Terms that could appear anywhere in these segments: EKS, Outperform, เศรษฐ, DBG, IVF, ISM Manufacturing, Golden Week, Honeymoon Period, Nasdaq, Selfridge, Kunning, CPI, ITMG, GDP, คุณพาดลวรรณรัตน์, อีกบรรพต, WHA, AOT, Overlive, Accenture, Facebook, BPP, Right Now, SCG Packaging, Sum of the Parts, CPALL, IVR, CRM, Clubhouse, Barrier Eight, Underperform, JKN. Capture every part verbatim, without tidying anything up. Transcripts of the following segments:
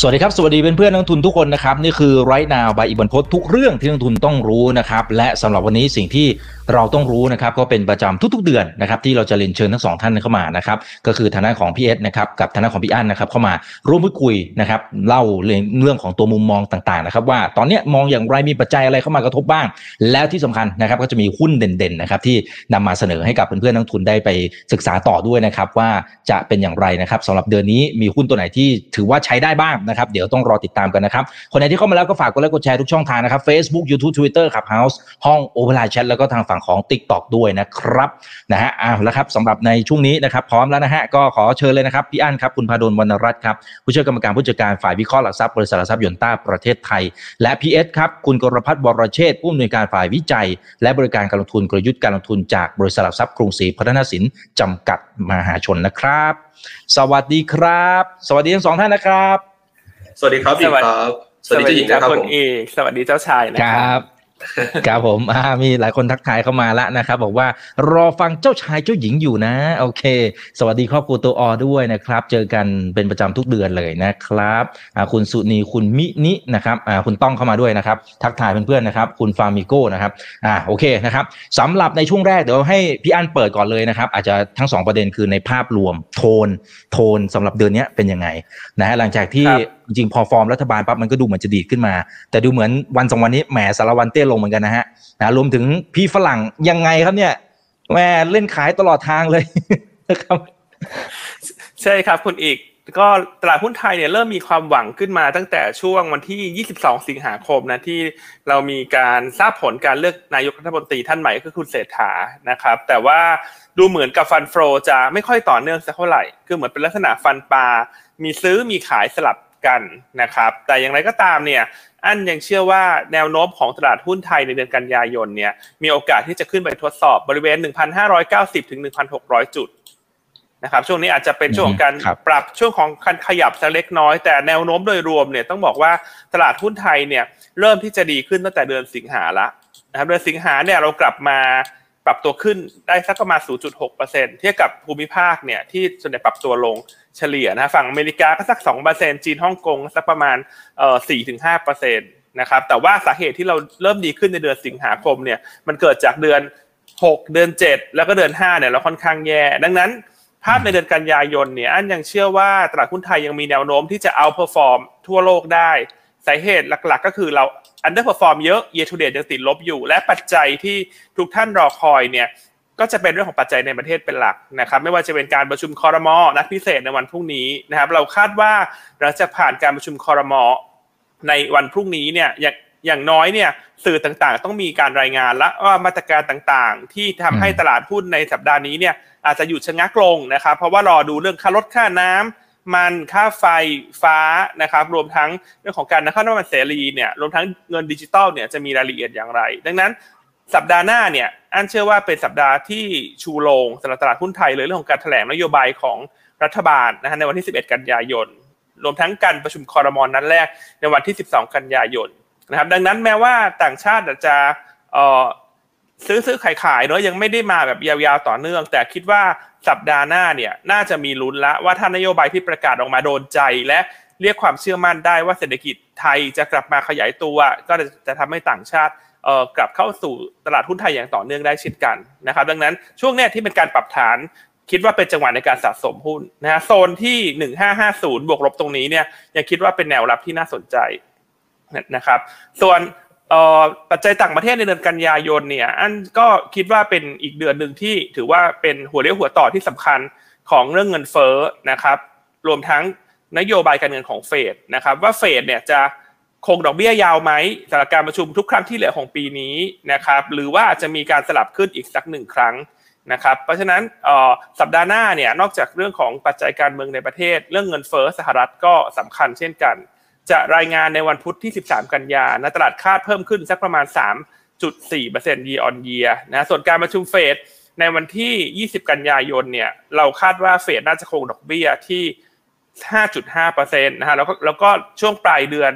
สวัสดีครับสวัสดีเพื่อนๆนักลงทุนทุกคนนะครับนี่คือ Right Now by อีกบรรพตทุกเรื่องที่นักลงทุนต้องรู้นะครับและสำหรับวันนี้สิ่งที่เราต้องรู้นะครับก็เป็นประจำทุกๆเดือนนะครับที่เราจะเรียนเชิญทั้งสองท่านเข้ามานะครับก็คือทางด้านของพี่เอสนะครับกับทางด้านของพี่อั้นนะครับเข้ามาร่วมพูดคุยนะครับเล่าเรื่องของตัวมุมมองต่างๆนะครับว่าตอนนี้มองอย่างไรมีปัจจัยอะไรเข้ามากระทบบ้างแล้วที่สำคัญนะครับก็จะมีหุ้นเด่นๆนะครับที่นำมาเสนอให้กับเพื่อนๆนักลงทุนได้ไปศึกษาต่อด้วยนะครับว่าจะเป็นอย่างไรนะครับสำหรับเดือนนี้มีหุ้นตัวไหนที่ถือว่าใช้ได้บ้างนะครับเดี๋ยวต้องรอติดตามกันนะครับคนไหนที่เข้ามาแล้วก็ฝากกดไลค์กดแชร์ทุกช่องทางนะครับ Facebook YouTube Twitter Clubhouse ห้อง Overlive Chat แล้วก็ทางฝั่งของ TikTok ด้วยนะครับนะฮะเอาละครับสำหรับในช่วงนี้นะครับพร้อมแล้วนะฮะก็ขอเชิญเลยนะครับพี่อั้นครับคุณพาดลวรรณรัตน์ครับผู้ช่วยกรรมการผู้จัดการฝ่ายวิเคราะห์หลักทรัพย์บริษัทหลักทรัพย์ยนต้าประเทศไทยและ พี เอส ครับคุณกรภัทรวรเชษฐ์ผู้อำนวยการฝ่ายวิจัยและบริการการลงทุนกลยุทธ์การลงทุนจากบริษัทหลักทรัพย์กรุงศรีพัฒนสินจำกัดมหาชนนะครับสวัสดีครับสวัสดีทั้งสองท่านนะครับสวัสดีครับพี่ครับสวัสดีเจ้าหญิงนะครับผมสวัสดีเจ้าชายนะครับครับผมมีหลายคนทักทายเข้ามาแล้วนะครับบอกว่ารอฟังเจ้าชายเจ้าหญิงอยู่นะโอเคสวัสดีครอบครัวตัวอด้วยนะครับเจอกันเป็นประจำทุกเดือนเลยนะครับคุณสุนีคุณมินินะครับคุณต้องเข้ามาด้วยนะครับทักทายเพื่อนๆนะครับคุณฟามิโก้นะครับอ่าโอเคนะครับสำหรับในช่วงแรกเดี๋ยวให้พี่อั้นเปิดก่อนเลยนะครับอาจจะทั้งสองประเด็นคือในภาพรวมโทนโทนสำหรับเดือนนี้เป็นยังไงนะหลังจากที่จริงๆพอฟอร์มรัฐบาลปั๊บมันก็ดูเหมือนจะดีขึ้นมาแต่ดูเหมือนวันสองวันนี้แหมสารวันเตี้ยลงเหมือนกันนะฮะนะรวมถึงพี่ฝรั่งยังไงครับเนี่ยแหมเล่นขายตลอดทางเลยนะครับใช่ครับคุณอีกก็ตลาดหุ้นไทยเนี่ยเริ่มมีความหวังขึ้นมาตั้งแต่ช่วงวันที่ยี่สิบสองสิงหาคมนะที่เรามีการทราบผลการเลือกนายกรัฐมนตรีท่านใหม่ก็คือคุณเศรษฐานะครับแต่ว่าดูเหมือนกับฟันโฟลจะไม่ค่อยต่อเนื่องสักเท่าไหร่คือเหมือนเป็นลักษณะฟันปลามีซื้อมีขายสลับกันนะครับแต่อย่างไรก็ตามเนี่ยอันยังเชื่อว่าแนวโน้มของตลาดหุ้นไทยในเดือนกันยายนเนี่ยมีโอกาสที่จะขึ้นไปทดสอบบริเวณ หนึ่งพันห้าร้อยเก้าสิบ ถึง หนึ่งพันหกร้อย จุดนะครับช่วงนี้อาจจะเป็นช่วงของการปรับช่วงของการขยับสักเล็กน้อยแต่แนวโน้มโดยรวมเนี่ยต้องบอกว่าตลาดหุ้นไทยเนี่ยเริ่มที่จะดีขึ้นตั้งแต่เดือนสิงหาละนะครับเดือนสิงหาเนี่ยเรากลับมาปรับตัวขึ้นได้สักประมาณ ศูนย์จุดหกเปอร์เซ็นต์ เทียบกับภูมิภาคเนี่ยที่ส่วนใหญ่ปรับตัวลงเฉลี่ยนะฝั่งอเมริกาก็สัก สองเปอร์เซ็นต์ จีนฮ่องกงสักประมาณเอ่อ สี่ถึงห้าเปอร์เซ็นต์ นะครับแต่ว่าสาเหตุที่เราเริ่มดีขึ้นในเดือนสิงหาคมเนี่ยมันเกิดจากเดือนหกเดือนเจ็ดแล้วก็เดือนห้าเนี่ยเราค่อนข้างแย่ดังนั้นภาพในเดือนกันยายนเนี่ยอันยังเชื่อว่าตลาดหุ้นไทยยังมีแนวโน้มที่จะ Outperform ทั่วโลกได้สาเหตุหลักๆก็คือเรา Underperform เยอะ Year to date ยังติดลบอยู่และปัจจัยที่ทุกท่านรอคอยเนี่ยก็จะเป็นเรื่องของปัจจัยในประเทศเป็นหลักนะครับไม่ว่าจะเป็นการประชุมครม.นัดพิเศษในวันพรุ่งนี้นะครับเราคาดว่าเราจะผ่านการประชุมครม.ในวันพรุ่งนี้เนี่ยอย่างอย่างน้อยเนี่ยสื่อต่างๆต้องมีการรายงานและว่ามาตรการต่างๆที่ทำให้ตลาดหุ้นในสัปดาห์นี้เนี่ยอาจจะหยุดชะงักลงนะครับเพราะว่ารอดูเรื่องค่าลดค่าน้ำมันค่าไฟฟ้านะครับรวมทั้งเรื่องของการนำเข้าน้ำมันเสรีเนี่ยรวมทั้งเงินดิจิทัลเนี่ยจะมีรายละเอียดอย่างไรดังนั้นสัปดาห์หน้าเนี่ยอันเชื่อว่าเป็นสัปดาห์ที่ชูโรงสำหรับตลาดหุ้นไทยเลยเรื่องของการแถลงนโยบายของรัฐบาลนะฮะในวันที่สิบเอ็ดกันยายนรวมทั้งการประชุมครม.นัดแรกในวันที่สิบสองกันยายนนะครับดังนั้นแม้ว่าต่างชาติจะเอ่อซื้อซื้อขายขายเนาะยังไม่ได้มาแบบยาวๆต่อเนื่องแต่คิดว่าสัปดาห์หน้าเนี่ยน่าจะมีลุ้นละว่าถ้านโยบายที่ประกาศออกมาโดนใจและเรียกความเชื่อมั่นได้ว่าเศรษฐกิจไทยจะกลับมาขยายตัวก็จะทำให้ต่างชาติเอ่อกลับเข้าสู่ตลาดหุ้นไทยอย่างต่อเนื่องได้เช่นกันนะครับดังนั้นช่วงเนี้ยที่เป็นการปรับฐานคิดว่าเป็นจังหวะในการสะสมหุ้นนะฮะโซนที่หนึ่งพันห้าร้อยห้าสิบบวกลบตรงนี้เนี่ยยังคิดว่าเป็นแนวรับที่น่าสนใจนะครับส่วนปัจจัยต่างประเทศในเดือนกันยายนเนี่ยอันก็คิดว่าเป็นอีกเดือนหนึ่งที่ถือว่าเป็นหัวเลี้ยวหัวต่อที่สำคัญของเรื่องเงินเฟ้อนะครับรวมทั้งนโยบายการเงินของเฟดนะครับว่าเฟดเนี่ยจะคงดอกเบี้ยยาวไหมสำหรับการประชุมทุกครั้งที่เหลือของปีนี้นะครับหรือว่าจะมีการสลับขึ้นอีกสักหนึ่งครั้งนะครับเพราะฉะนั้นสัปดาห์หน้าเนี่ยนอกจากเรื่องของปัจจัยการเมืองในประเทศเรื่องเงินเฟ้อสหรัฐก็สำคัญเช่นกันจะรายงานในวันพุธที่สิบสามกันยายนตลาดคาดเพิ่มขึ้นสักประมาณ สามจุดสี่เปอร์เซ็นต์ year on year นะส่วนการประชุมเฟดในวันที่ยี่สิบกันยายนเนี่ยเราคาดว่าเฟดน่าจะคงดอกเบี้ยที่ ห้าจุดห้าเปอร์เซ็นต์ นะฮะแล้วก็แล้วก็ช่วงปลายเดือน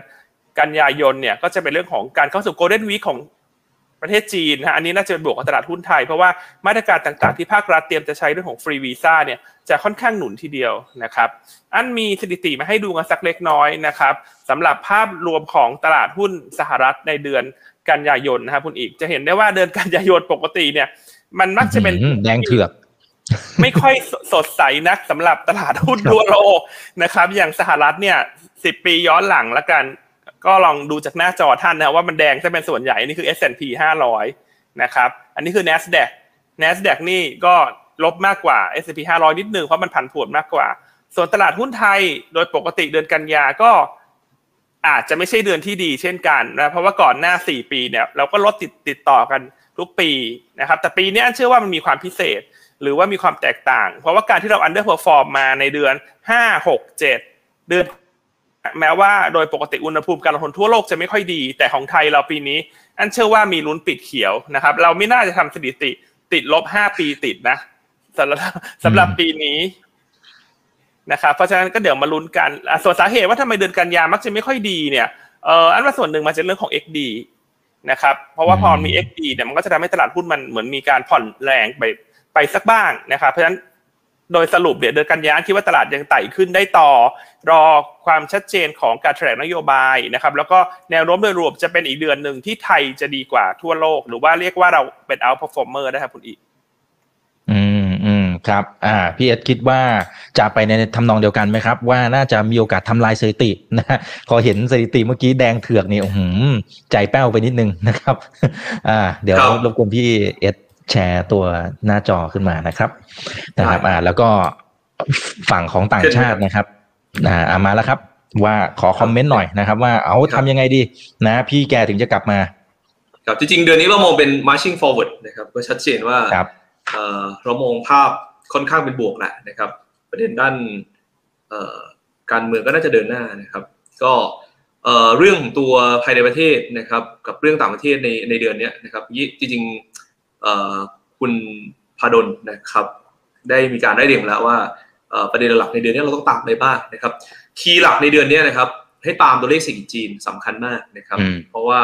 กันยายนเนี่ยก็จะเป็นเรื่องของการเข้าสู่ Golden Week ของ ประเทศจีนนะอันนี้น่าจะเป็นบวกกับตลาดหุ้นไทยเพราะว่ามาตรการต่างๆที่ภาครัฐเตรียมจะใช้เรื่องของฟรีวีซ่าเนี่ยจะค่อนข้างหนุนทีเดียวนะครับอันมีสถิติมาให้ดูกันสักเล็กน้อยนะครับสำหรับภาพรวมของตลาดหุ้นสหรัฐในเดือนกันยายนนะครับคุณอีกจะเห็นได้ว่าเดือนกันยายนปกติเนี่ยมันมักจะเป็นแดงเถือกไม่ค่อยสดใสนักสำหรับตลาดหุ้นทั่วโลกนะครับอย่างสหรัฐเนี่ยสิบปีย้อนหลังละกันก็ลองดูจากหน้าจอท่านนะว่ามันแดงจะเป็นส่วนใหญ่นี่คือ เอส แอนด์ พี ห้าร้อย นะครับอันนี้คือ Nasdaq Nasdaq นี่ก็ลบมากกว่า เอส แอนด์ พี ห้าร้อย นิดนึงเพราะมันผันผวนมากกว่าส่วนตลาดหุ้นไทยโดยปกติเดือนกันยาก็อาจจะไม่ใช่เดือนที่ดีเช่นกันนะเพราะว่าก่อนหน้าสี่ปีเนี่ยเราก็ลดติดติดต่อกันทุกปีนะครับแต่ปีนี้เชื่อว่ามันมีความพิเศษหรือว่ามีความแตกต่างเพราะว่าการที่เรา Underperform มาในเดือนห้า หก เจ็ดเดือนแม้ว่าโดยปกติอุณหภูมิการลงทุนทั่วโลกจะไม่ค่อยดีแต่ของไทยเราปีนี้อันเชื่อว่ามีลุ้นปิดเขียวนะครับเราไม่น่าจะทำสถิติติดลบห้าปีติดนะสำหรับสำหรับปีนี้นะครับเพราะฉะนั้นก็เดี๋ยวมาลุ้นกันส่วนสาเหตุว่าทำไมเดือนกันยามักจะไม่ค่อยดีเนี่ยเอ่ออันว่าส่วนหนึ่งมาจากเรื่องของ เอ็กซ์ ดี นะครับเพราะว่าพอมี เอ็กซ์ ดี เนี่ยมันก็จะทำให้ตลาดหุ้นมันเหมือนมีการผ่อนแรงไปไปสักบ้างนะครับเพราะฉะนั้นโดยสรุปเดือนกันยาคิดว่าตลาดยังไต่ขึ้นได้ต่อรอความชัดเจนของการแถลงนโยบายนะครับแล้วก็แนวโน้มโดยรวมจะเป็นอีกเดือนหนึ่งที่ไทยจะดีกว่าทั่วโลกหรือว่าเรียกว่าเราเป็น Outperformer ได้ครับคุณอีอืมอืมครับอ่าพี่เอสคิดว่าจะไปในทำนองเดียวกันไหมครับว่าน่าจะมีโอกาสทำลายสถิตินะพอเห็นสถิติเมื่อกี้แดงเถือกนี่หืมใจแป้วไปนิดนึงนะครับอ่าเดี๋ยวรบกวนพี่เอสแชร์ตัวหน้าจอขึ้นมานะครับนะครับอ่าแล้วก็ฝั่งของต่างชาตินะครับอ่ามาแล้วครับว่าขอคอมเมนต์หน่อยนะครับว่าเอาทำยังไงดีนะพี่แกถึงจะกลับมาครับจริงๆเดือนนี้เรามองเป็น marching forward นะครับก็ชัดเจนว่าเอ่อเรามองภาพค่อนข้างเป็นบวกแหละนะครับประเด็นด้านเอ่อการเมืองก็น่าจะเดินหน้านะครับก็เอ่อเรื่องของตัวภายในประเทศนะครับกับเรื่องต่างประเทศในในเดือนนี้นะครับจริงๆคุณพาดลนะครับได้มีการได้เรียงแล้วว่าประเด็นหลักในเดือนนี้เราต้องตามอะไรบ้างนะครับคีย์หลักในเดือนนี้นะครับให้ตามตัวเลขเศรษฐกิจจีนสำคัญมากนะครับเพราะว่า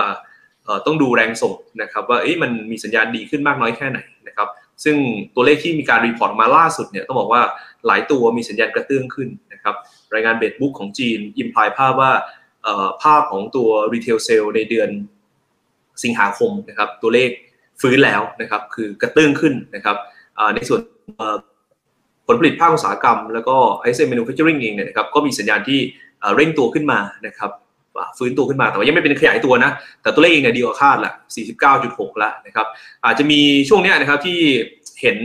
ต้องดูแรงส่งนะครับว่ามันมีสัญญาณดีขึ้นมากน้อยแค่ไหนนะครับซึ่งตัวเลขที่มีการรีพอร์ตมาล่าสุดเนี่ยต้องบอกว่าหลายตัวมีสัญญาณกระเตื้องขึ้นนะครับรายงานเบดบุ๊กของจีนอิมพลายภาพว่าภาพของตัวรีเทลเซลในเดือนสิงหาคมนะครับตัวเลขฟื้นแล้วนะครับคือกระเตื้องขึ้นนะครับในส่วนผลผลิตภาคอุตสาหกรรมแล้วก็ ไอ เอส เอ็ม Manufacturing เองเนี่ยนะครับก็มีสัญญาณที่เร่งตัวขึ้นมานะครับฟื้นตัวขึ้นมาแต่ว่ายังไม่เป็นขยายตัวนะแต่ตัวเลขเองเนี่ยดีกว่าคาดละ สี่สิบเก้าจุดหก ละนะครับอาจจะมีช่วงนี้นะครับที่เห็น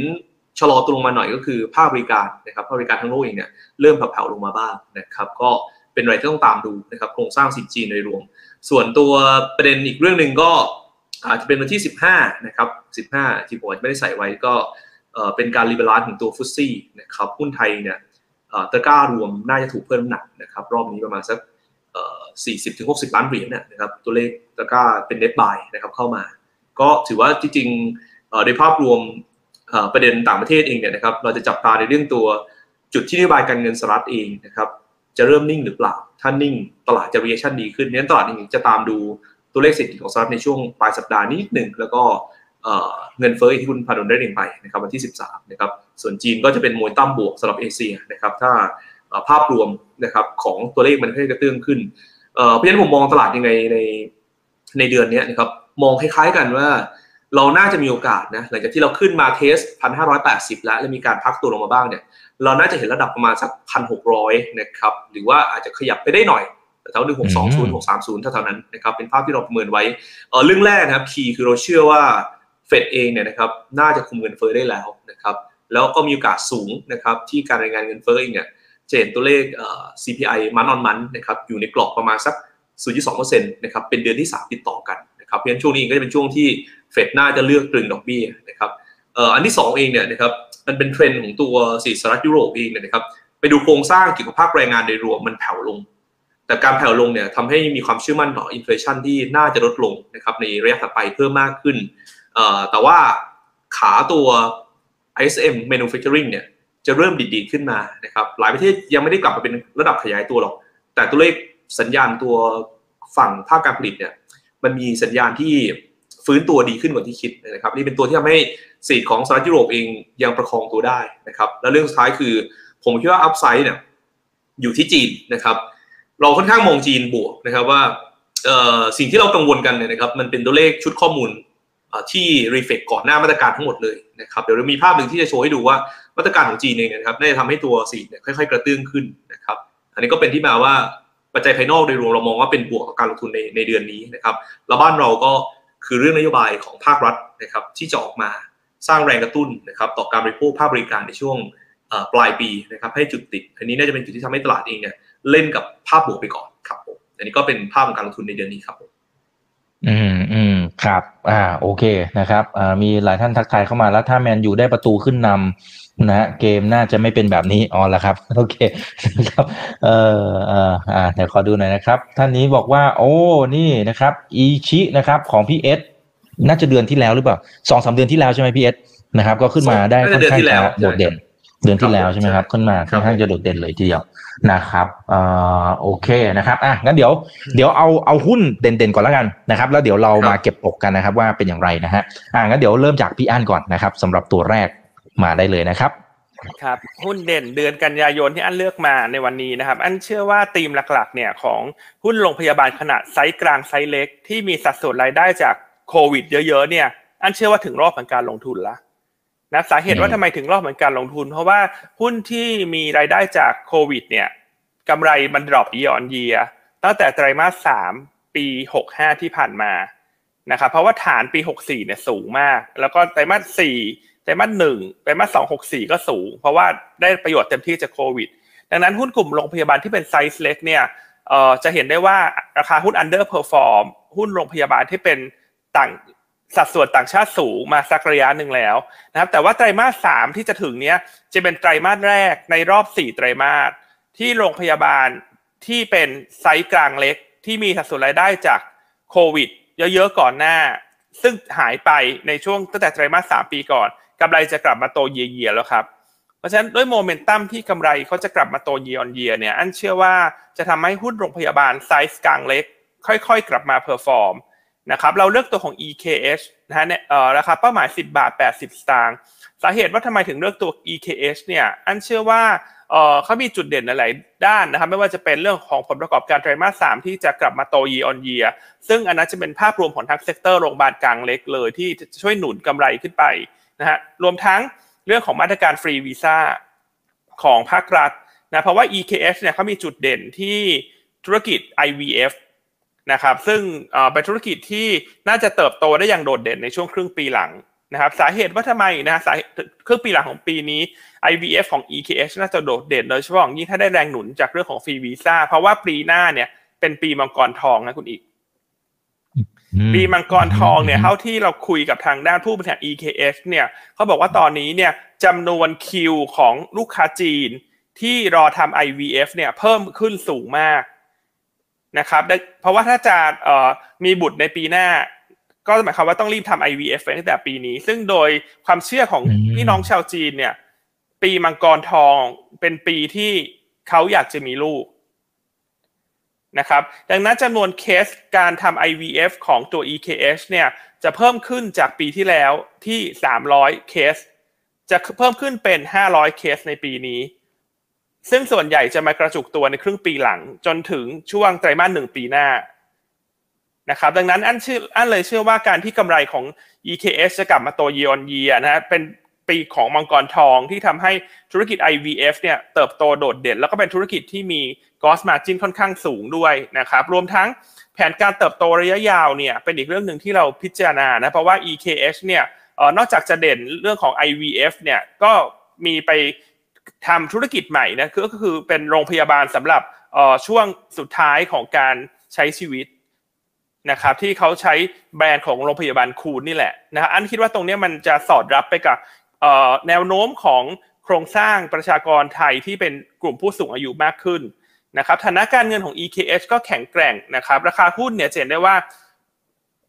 ชะลอตัวลงมาหน่อยก็คือภาคบริการนะครับภาคบริการทั้งโลกเองเนี่ยเริ่มแผ่วลงมาบ้างนะครับก็เป็นอะไรที่ต้องตามดูนะครับโครงสร้างสินจีนโดยรวมส่วนตัวประเด็นอีกเรื่องนึงก็อาจจะเป็นวันที่สิบห้านะครับสิบห้าที่ผมไม่ได้ใส่ไว้ก็เป็นการรีบาลานซ์ของตัวฟุตซี่นะครับหุ้นไทยเนี่ยตะกร้ารวมน่าจะถูกเพิ่มน้ำหนักนะครับรอบนี้ประมาณสัก สี่สิบถึงหกสิบ ล้านเหรียญเนี่ยนะครับตัวเลขตะกร้าเป็นเน็ตบายนะครับเข้ามาก็ถือว่าจริงๆในภาพรวมประเด็นต่างประเทศเองเนี่ยนะครับเราจะจับตาในเรื่องตัวจุดที่นโยบายการเงินสหรัฐเองนะครับจะเริ่มนิ่งหรือเปล่าถ้านิ่งตลาดจะรีแอคชั่นดีขึ้นงั้นตลาดเองจะตามดูตัวเลขเศรษฐกิจของสหรัฐในช่วงปลายสัปดาห์นิดหนึ่งแล้วก็เงินเฟ้อที่คุณพาดลได้เรียงไปนะครับวันที่สิบสามนะครับส่วนจีนก็จะเป็นโมเมนตัมบวกสำหรับเอเชียนะครับถ้าภาพรวมนะครับของตัวเลขมันค่อยๆกระเตื้องขึ้นเพราะฉะนั้นผมมองตลาดยังไงในในเดือนนี้นะครับมองคล้ายๆกันว่าเราน่าจะมีโอกาสนะหลังจากที่เราขึ้นมาเทส หนึ่งพันห้าร้อยแปดสิบ แล้วและมีการพักตัวลงมาบ้างเนี่ยเราน่าจะเห็นระดับประมาณสัก หนึ่งพันหกร้อย นะครับหรือว่าอาจจะขยับไปได้หน่อยแถวหนึ่งพันหกร้อยยี่สิบ หนึ่งพันหกร้อยสามสิบเท่านั้นนะครับเป็นภาพที่เราประเมินไว้เอ่อเรื่องแรกนะครับคีย์คือเราเชื่อว่าเฟดเองเนี่ยนะครับน่าจะคุมเงินเฟ้อได้แล้วนะครับแล้วก็มีโอกาสสูงนะครับที่การรายงานเงินเฟ้อเองเนี่ยจะเห็นตัวเลขเอ่อ ซี พี ไอ month on month นะครับอยู่ในกรอบประมาณสัก ศูนย์จุดสองเปอร์เซ็นต์ นะครับเป็นเดือนที่สามติดต่อกันนะครับเพราะฉะนั้นช่วงนี้ก็จะเป็นช่วงที่เฟดน่าจะเลือกตรึงดอกเบี้ยนะครับเอ่ออันที่สองเองเนี่ยนะครับมันเป็นเทรนด์ของตัวสหรัฐยุโรปเองเนี่ยนะครับไปดูโครงสร้างเกี่ยวกับภาคแรงงานโดยรวมมันแผ่วลงแต่การแผ่วลงเนี่ยทำให้มีความเชื่อมั่นต่ออินเฟลชันที่น่าจะลดลงนะครับในระยะถัดไปเพิ่มมากขึ้นแต่ว่าขาตัว ไอ เอส เอ็ม Manufacturing เนี่ยจะเริ่มดีดขึ้นมานะครับหลายประเทศยังไม่ได้กลับมาเป็นระดับขยายตัวหรอกแต่ตัวเลขสัญญาณตัวฝั่งภาคการผลิตเนี่ยมันมีสัญญาณที่ ฟื้นตัวดีขึ้นกว่าที่คิดนะครับนี่เป็นตัวที่ทำให้สีของสหรัฐยุโรปเองยังประคองตัวได้นะครับแล้วเรื่องสุดท้ายคือผมคิดว่าอัพไซด์เนี่ยอยู่ที่จีนนะครับเราค่อนข้างมองจีนบวกนะครับว่าสิ่งที่เรากังวลกันเนี่ยนะครับมันเป็นตัวเลขชุดข้อมูลที่ reflect ก่อนหน้ามาตรการทั้งหมดเลยนะครับเดี๋ยวเรามีภาพหนึ่งที่จะโชว์ให้ดูว่ามาตรการของจีนเองนะครับได้ทำให้ตัวสีเนี่ยค่อยๆกระเตื้องขึ้นนะครับอันนี้ก็เป็นที่มาว่าปัจจัยภายนอกโดยรวมเรามองว่าเป็นบวกกับการลงทุนในในเดือนนี้นะครับแล้วบ้านเราก็คือเรื่องนโยบายของภาครัฐนะครับที่จะออกมาสร้างแรงกระตุ้นนะครับต่อการบริโภคภาคบริการในช่วงปลายปีนะครับให้จุดติดอันนี้น่าจะเป็นจุดที่ทำให้ตลาดเองเนี่ยเล่นกับภาพบวกไปก่อนครับผมอันนี้ก็เป็นภาพของการลงทุนในเดือนนี้ครับผมอืมอืมครับอ่าโอเคนะครับอ่ามีหลายท่านทักทายเข้ามาแล้วถ้าแมนยูได้ประตูขึ้นนำนะฮะเกมน่าจะไม่เป็นแบบนี้อ๋อแล้วครับโอเคครับเอ่ออ่าอ่าเดี๋ยวขอดูหน่อยนะครับท่านนี้บอกว่าโอ้นี่นะครับอีชินะครับของพี่เอสน่าจะเดือนที่แล้วหรือเปล่า สองถึงสาม เดือนที่แล้วใช่ไหมพี่เอสนะครับก็ขึ้นมาได้ค่อนข้างจะโดดเด่นเดือนที่แล้วใช่ไหมครับขึ้นมาค่อนข้างจะโดดเด่นเลยทีเดียวนะครับเอ่อโอเคนะครับอ่ะงั้นเดี๋ยวเดี๋ยวเอาเอาหุ้นเด่นๆก่อนแล้วกันนะครับแล้วเดี๋ยวเรามาเก็บตกกันนะครับว่าเป็นอย่างไรนะฮะอ่ะงั้นเดี๋ยวเริ่มจากพี่อั้นก่อนนะครับสำหรับตัวแรกมาได้เลยนะครับครับหุ้นเด่นเดือนกันยายนที่อั้นเลือกมาในวันนี้นะครับอั้นเชื่อว่าธีมหลักๆเนี่ยของหุ้นโรงพยาบาลขนาดไซส์กลางไซส์เล็กที่มีสัดส่วนรายได้จากโควิดเยอะๆเนี่ยอั้นเชื่อว่าถึงรอบของการลงทุนละนะสาเหตุว่าทำไมถึงรอบเหมือนการลงทุนเพราะว่าหุ้นที่มีรายได้จากโควิดเนี่ยกำไรมันดรอป year on year ตั้งแต่ไตรมาสสามปีหกสิบห้าที่ผ่านมานะครับเพราะว่าฐานปีหกสิบสี่เนี่ยสูงมากแล้วก็ไตรมาสสี่ไตรมาสหนึ่งไตรมาสสอง หกสิบสี่ก็สูงเพราะว่าได้ประโยชน์เต็มที่จากโควิดดังนั้นหุ้นกลุ่มโรงพยาบาลที่เป็นไซส์เล็กเนี่ยเอ่อจะเห็นได้ว่าราคาหุ้น Underperform หุ้นโรงพยาบาลที่เป็นต่างสัดส่วนต่างชาติสูงมาสักระยะหนึ่งแล้วนะครับแต่ว่าไตรมาสสามที่จะถึงเนี้ยจะเป็นไตรมาสแรกในรอบสี่ไตรมาสที่โรงพยาบาลที่เป็นไซส์กลางเล็กที่มีสัดส่วนรายได้จากโควิดเยอะๆก่อนหน้าซึ่งหายไปในช่วงตั้งแต่ไตรมาสสามปีก่อนกำไรจะกลับมาโตเยียๆแล้วครับเพราะฉะนั้นด้วยโมเมนตัมที่กำไรเขาจะกลับมาโตเยียอนเยียเนี่ยอันเชื่อว่าจะทำให้หุ้นโรงพยาบาลไซส์กลางเล็กค่อยๆกลับมาเพอร์ฟอร์มนะครับเราเลือกตัวของ อี เค เอช นะฮะเนี่ยราคาเป้าหมายสิบบาทแปดสิบสตางค์สาเหตุว่าทำไมถึงเลือกตัว อี เค เอช เนี่ยอันเชื่อว่าเอ่อเขามีจุดเด่นหลายด้านนะครับไม่ว่าจะเป็นเรื่องของผลประกอบการไตรมาสสามที่จะกลับมาโต year on year ซึ่งอันนั้นจะเป็นภาพรวมของทั้งเซกเตอร์โรงพยาบาลกลางเล็กเลยที่จะช่วยหนุนกำไรขึ้นไปนะฮะรวมทั้งเรื่องของมาตรการฟรีวีซ่าของภาครัฐนะเพราะว่า อี เค เอช เนี่ยเขามีจุดเด่นที่ธุรกิจ ไอ วี เอฟนะครับซึ่งเป็นธุรกิจที่น่าจะเติบโตได้อย่างโดดเด่นในช่วงครึ่งปีหลังนะครับสาเหตุว่าทำไมนะสาครึ่งปีหลังของปีนี้ ไอ วี เอฟ ของ อี เค เอช น่าจะโดดเด่นโดยเฉพาะยิ่งถ้าได้แรงหนุนจากเรื่องของฟรีวีซ่าเพราะว่าปีหน้าเนี่ยเป็นปีมังกรทองนะคุณอีกปีมังกรทองเนี่ยเท่าที่เราคุยกับทางด้านผู้บริหาร อี เค เอช เนี่ยเขาบอกว่าตอนนี้เนี่ยจำนวนคิวของลูกค้าจีนที่รอทำ ไอ วี เอฟ เนี่ยเพิ่มขึ้นสูงมากนะครับเพราะว่าถ้าจะมีบุตรในปีหน้าก็หมายความว่าต้องรีบทำ ไอ วี เอฟ ตั้งแต่ปีนี้ซึ่งโดยความเชื่อของพี่น้องชาวจีนเนี่ยปีมังกรทองเป็นปีที่เขาอยากจะมีลูกนะครับดังนั้นจำนวนเคสการทำ ไอ วี เอฟ ของตัว อี เค เอช เนี่ยจะเพิ่มขึ้นจากปีที่แล้วที่สามร้อยเคสจะเพิ่มขึ้นเป็นห้าร้อยเคสในปีนี้ซึ่งส่วนใหญ่จะมากระจุกตัวในครึ่งปีหลังจนถึงช่วงไตรมาสหนึ่งปีหน้านะครับดังนั้นอันเชื่ออันเลยเชื่อว่าการที่กำไรของ อี เค เอส จะกลับมาโต year on year นะฮะเป็นปีของมังกรทองที่ทำให้ธุรกิจ ไอ วี เอฟ เนี่ยเติบโตโดดเด่นแล้วก็เป็นธุรกิจที่มี gross margin ค่อนข้างสูงด้วยนะครับรวมทั้งแผนการเติบโตระยะยาวเนี่ยเป็นอีกเรื่องหนึ่งที่เราพิจารณานะเพราะว่า อี เค เอส เนี่ยเอ่อนอกจากจะเด่นเรื่องของ ไอ วี เอฟ เนี่ยก็มีไปทำธุรกิจใหม่นะก็คือเป็นโรงพยาบาลสำหรับช่วงสุดท้ายของการใช้ชีวิตนะครับที่เขาใช้แบรนด์ของโรงพยาบาลคูนนี่แหละนะอันคิดว่าตรงนี้มันจะสอดรับไปกับแนวโน้มของโครงสร้างประชากรไทยที่เป็นกลุ่มผู้สูงอายุมากขึ้นนะครับฐานะการเงินของ อี เค เอช ก็แข็งแกร่งนะครับราคาหุ้นเนี่ยเห็นได้ว่า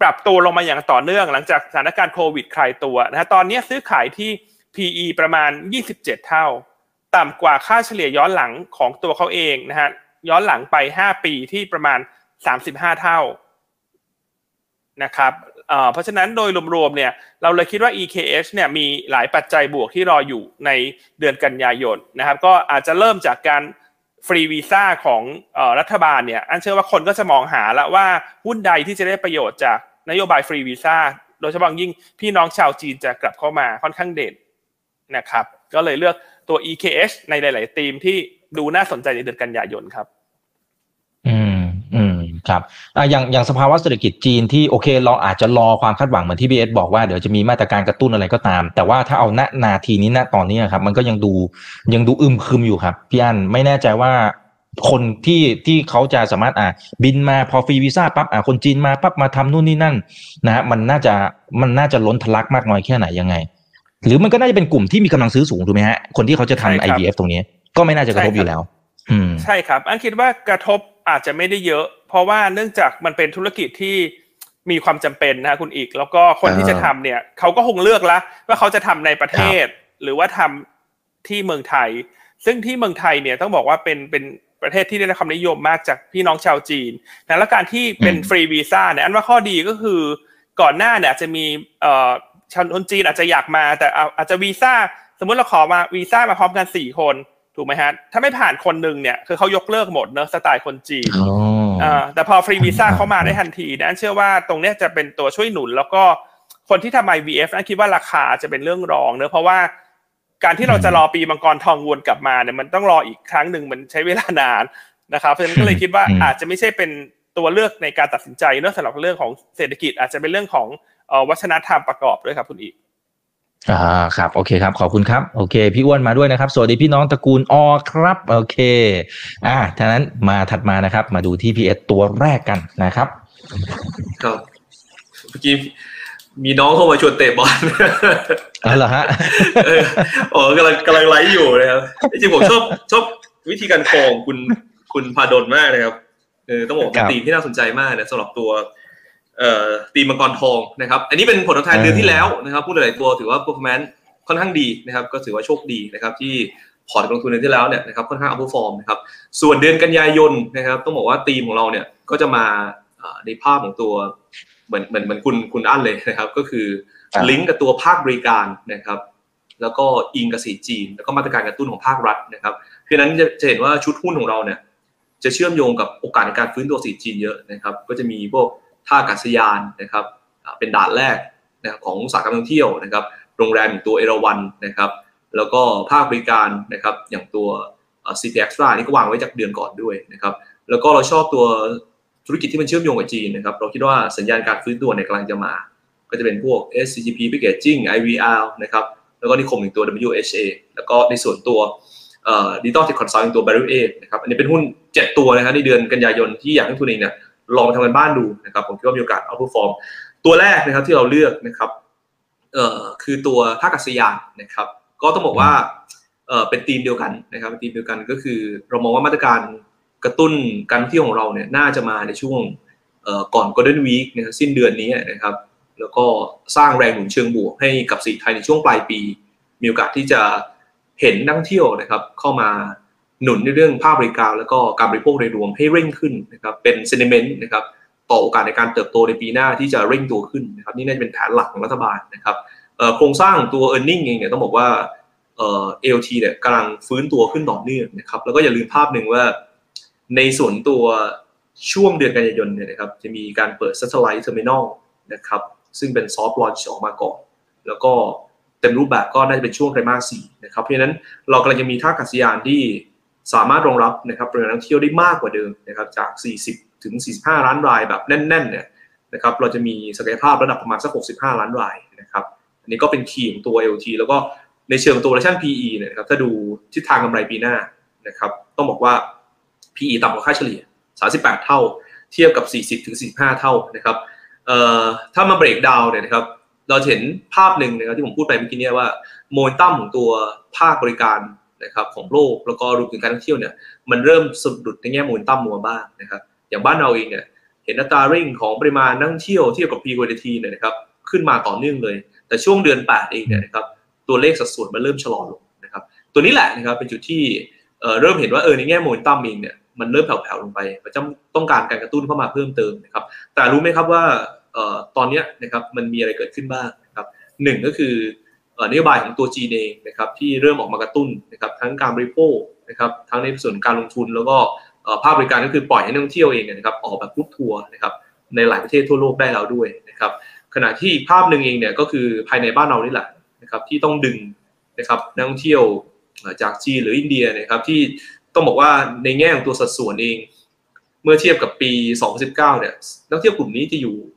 ปรับตัวลงมาอย่างต่อเนื่องหลังจากสถานการณ์โควิดคลายตัวนะตอนนี้ซื้อขายที่ พี อี ประมาณยี่สิบเจ็ดเท่าต่ำกว่าค่าเฉลี่ยย้อนหลังของตัวเขาเองนะฮะย้อนหลังไปห้าปีที่ประมาณสามสิบห้าเท่านะครับ เพราะฉะนั้นโดยรวมๆเนี่ยเราเลยคิดว่า อี เค เอส เนี่ยมีหลายปัจจัยบวกที่รออยู่ในเดือนกันยายนนะครับก็อาจจะเริ่มจากการฟรีวีซ่าของรัฐบาลเนี่ยอันเชื่อว่าคนก็จะมองหาละว่าหุ้นใดที่จะได้ประโยชน์จากนโยบายฟรีวีซ่าโดยเฉพาะยิ่งพี่น้องชาวจีนจะกลับเข้ามาค่อนข้างเด่นนะครับก็เลยเลือกตัว อี เค เอส ในหลายๆธีมที่ดูน่าสนใจในเดือนกันยายนครับอืมอืมครับอ่ะอย่างอย่างสภาวะเศรษฐกิจจีนที่โอเคเราอาจจะรอความคาดหวังเหมือนที่ บี เอส บอกว่าเดี๋ยวจะมีมาตรการกระตุ้นอะไรก็ตามแต่ว่าถ้าเอาณนาทีนี้ณตอนนี้ครับมันก็ยังดูยังดูอึมครึมอยู่ครับพี่อั้นไม่แน่ใจว่าคนที่ที่เขาจะสามารถอ่ะบินมาพอฟรีวีซ่าปั๊บอ่ะคนจีนมาปั๊บมาทำนู่นนี่นั่นนะฮะมันน่าจะมันน่าจะล้นทะลักมากน้อยแค่ไหนยังไงหรือมันก็น่าจะเป็นกลุ่มที่มีกำลังซื้อสูงถูกไหมฮะคนที่เขาจะทำ ไอ บี เอฟ ตรงนี้ก็ไม่น่าจะกระทบอยู่แล้วใช่ครับอันคิดว่ากระทบอาจจะไม่ได้เยอะเพราะว่าเนื่องจากมันเป็นธุรกิจที่มีความจำเป็นนะคุณอีกแล้วก็คนที่จะทำเนี่ยเขาก็คงเลือกละว่าเขาจะทำในประเทศหรือว่าทำที่เมืองไทยซึ่งที่เมืองไทยเนี่ยต้องบอกว่าเป็นเป็นประเทศที่ได้รับความนิยมมากจากพี่น้องชาวจีนนะและการที่เป็นฟรีวีซ่าเนี่ยอันว่าข้อดีก็คือก่อนหน้าเนี่ยจะมีชาวจีนอาจจะอยากมาแต่อาจจะวีซ่าสมมติเราขอมาวีซ่ามาพร้อมกันสี่คนถูกไหมฮะถ้าไม่ผ่านคนหนึ่งเนี่ยคือเขายกเลิกหมดเนอะสไตล์คนจีน oh. แต่พอฟรีวีซ่าเขามาได้ทันทีนะเชื่อว่าตรงนี้จะเป็นตัวช่วยหนุนแล้วก็คนที่ทำ ไอ บี เอฟ นั้นคิดว่าราคาจะเป็นเรื่องรองเนอะเพราะว่าการที่เราจะรอปีมังกรทองวนกลับมาเนี่ยมันต้องรออีกครั้งหนึ่งมันใช้เวลานานนะครับเพราะฉะนั้นก็เลยคิดว่าอาจจะไม่ใช่เป็นตัวเลือกในการตัดสินใจเนอะสำหรับเรื่องของเศรษฐกิจอาจจะเป็นเรื่องของวัฒนธรรมประกอบด้วยครับคุณอีกอ่าครับโอเคครับขอบคุณครับโอเคพี่อ้วนมาด้วยนะครับสวัสดีพี่น้องตระกูลอครับโอเคอ่าฉะนั้นมาถัดมานะครับมาดูที่ พี เอส ตัวแรกกันนะครับครับเมื่อกี้มีน้องเข้ามาชวนเตะบอลอ๋อเหรอฮะเออโอ้กำลังกำลังไลฟ์อยู่นะครับจริงๆผมชอบชอบวิธีการโกงคุณคุณพาดลมากนะครับเออต้องบอกเป็นธีมที่น่าสนใจมากนะสำหรับตัวเอ่อตีมังกรทองนะครับอันนี้เป็นผลตอบแทนเดือนที่แล้วนะครับผู้หลายๆตัวถือว่า performance ค่อนข้างดีนะครับก็ถือว่าโชคดีนะครับที่พอร์ตลงทุนเดือนที่แล้วเนี่ยนะครับค่อนข้าง Outperform นะครับส่วนเดือนกันยายนนะครับต้องบอกว่าธีมของเราเนี่ยก็จะมาในภาพของตัวเหมือนเหมือนเหมือนคุณคุณอั้นเลยนะครับก็คือลิงก์กับตัวภาคบริการนะครับแล้วก็อิงกับสีจีนแล้วก็มาตรการกระตุ้นของภาครัฐนะครับเพราะฉะนั้นจะเห็นว่าชุดหุ้นของเราเนี่ยจะเชื่อมโยงกับโอกาสในการฟื้นตัวสีจีนเยอะนะครับก็จะมีพวกท่าอากาศยานนะครับเป็นด่านแรกนะครับของอุตสาหกรรมท่องเที่ยวนะครับโรงแรมอย่างตัวเอราวัณนะครับแล้วก็ภาคบริการนะครับอย่างตัว ซี พี ไอ Extra นี่ก็วางไว้จากเดือนก่อนด้วยนะครับแล้วก็เราชอบตัวธุรกิจที่มันเชื่อมโยงกับจีนนะครับเราคิดว่าสัญญาณการฟื้นตัวเนี่ยกำลังจะมาก็จะเป็นพวก เอส ซี จี พี Packaging ไอ วี อาร์ นะครับแล้วก็นิคมอย่างตัว ดับเบิลยู เอช เอ แล้วก็ในส่วนตัวเอ่อ Digital Tech Consulting ตัว Barrier แปด นะครับอันนี้เป็นหุ้นเจ็ดตัวนะครับในเดือนกันยายนที่อยากให้ทุนเองเนี่ยลองมาทำกันบ้านดูนะครับผมคิดว่ามีโอกาสเอา Outperform ตัวแรกนะครับที่เราเลือกนะครับเอ่อคือตัวท่าอากาศยานนะครับก็ต้องบอกว่าเอ่อเป็นธีมเดียวกันนะครับธีมเดียวกันก็คือเรามองว่ามาตรการกระตุ้นการท่องเที่ยวของเราเนี่ยน่าจะมาในช่วงเอ่อก่อน Golden Week นะครับสิ้นเดือนนี้นะครับแล้วก็สร้างแรงหนุนเชิงบวกให้กับเศรษฐกิจไทยในช่วงปลายปีมีโอกาสที่จะเห็นนักท่องเที่ยวนะครับเข้ามาหนุนในเรื่องภาพบริการและก็การบริโภคโดยรวมให้เร่งขึ้นนะครับเป็น sentiment นะครับต่อโอกาสในการเติบโตในปีหน้าที่จะเร่งตัวขึ้นนะครับนี่น่าจะเป็นแผนหลักของรัฐบาลนะครับโครงสร้างตัว earning เองเนี่ยต้องบอกว่าเอ่อ เอ โอ ที เนี่ยกำลังฟื้นตัวขึ้นต่อเนื่องนะครับแล้วก็อย่าลืมภาพหนึ่งว่าในส่วนตัวช่วงเดือนกันยายนเนี่ยนะครับจะมีการเปิด satellite terminal นะครับซึ่งเป็น soft launch ออกมาก่อนแล้วก็เต็มรูปแบบก็น่าจะเป็นช่วงไตรมาสสี่นะครับเพราะฉะนั้นเรากำลังจะมีท่าอากาศยานที่สามารถรองรับนะครับปริมาณนักท่องเที่ยวได้มากกว่าเดิมนะครับจากสี่สิบถึงสี่สิบห้าล้านรายแบบแน่นๆเนี่ยนะครับเราจะมีศักยภาพระดับประมาณสักหกสิบห้าล้านรายนะครับอันนี้ก็เป็นคีย์ของตัว เอ โอ ที แล้วก็ในเชิงตัว valuation พี อี เนี่ยนะครับถ้าดูทิศทางกำไรปีหน้านะครับต้องบอกว่า พี อี ต่ำกว่าค่าเฉลี่ยสามสิบแปดเท่าเทียบกับสี่สิบถึงสี่สิบห้าเท่านะครับเอ่อถ้ามาเบรกดาวน์เนี่ยนะครับเราเห็นภาพหนึ่งนะครับที่ผมพูดไปเมื่อกี้เนี่ยว่าโมเมนตัมของตัวภาคบริการนะครับของโลกแล้วก็รวมถึงการท่องเที่ยวเนี่ยมันเริ่มสะดุดในแง่มูลตั้มมัวบ้างนะครับอย่างบ้านเราเองเนี่ยเห็นอัตราเร่งของปริมาณนักท่องเที่ยวเทียบกับ พี โอ ที เนี่ยนะครับขึ้นมาต่อเนื่องเลยแต่ช่วงเดือนแปดเองเนี่ยนะครับตัวเลขสัดส่วนมันเริ่มชะลอลงนะครับตัวนี้แหละนะครับเป็นจุดที่เอ่อเริ่มเห็นว่าเออในแง่มูลตั้มเองเนี่ยมันเริ่มแผ่วๆลงไปมันต้องการการกระตุ้นเข้ามาเพิ่มเติมนะครับแต่รู้ไหมครับว่า ตอนนี้นะครับมันมีอะไรเกิดขึ้นบ้างนะครับหนึ่งก็คือนโยบายของตัวจีนเองนะครับที่เริ่มออกมากระตุ้นนะครับทั้งการบริโภคนะครับทั้งในส่วนการลงทุนแล้วก็ภาคบริการก็คือปล่อยให้นักท่องเที่ยวเองนะครับออกแบบกรุ๊ปทัวร์นะครับในหลายประเทศทั่วโลกได้แล้วด้วยนะครับขณะที่ภาพหนึ่งเองเนี่ยก็คือภายในบ้านเรานี่แหละนะครับที่ต้องดึงนะครับนักท่องเที่ยวจากจีนหรืออินเดียนะครับที่ต้องบอกว่าในแง่ของตัวสัดส่วนเองเมื่อเทียบกับปีสองพันสิบเก้าเนี่ยนักท่องเที่ยวกลุ่มนี้จะอยู่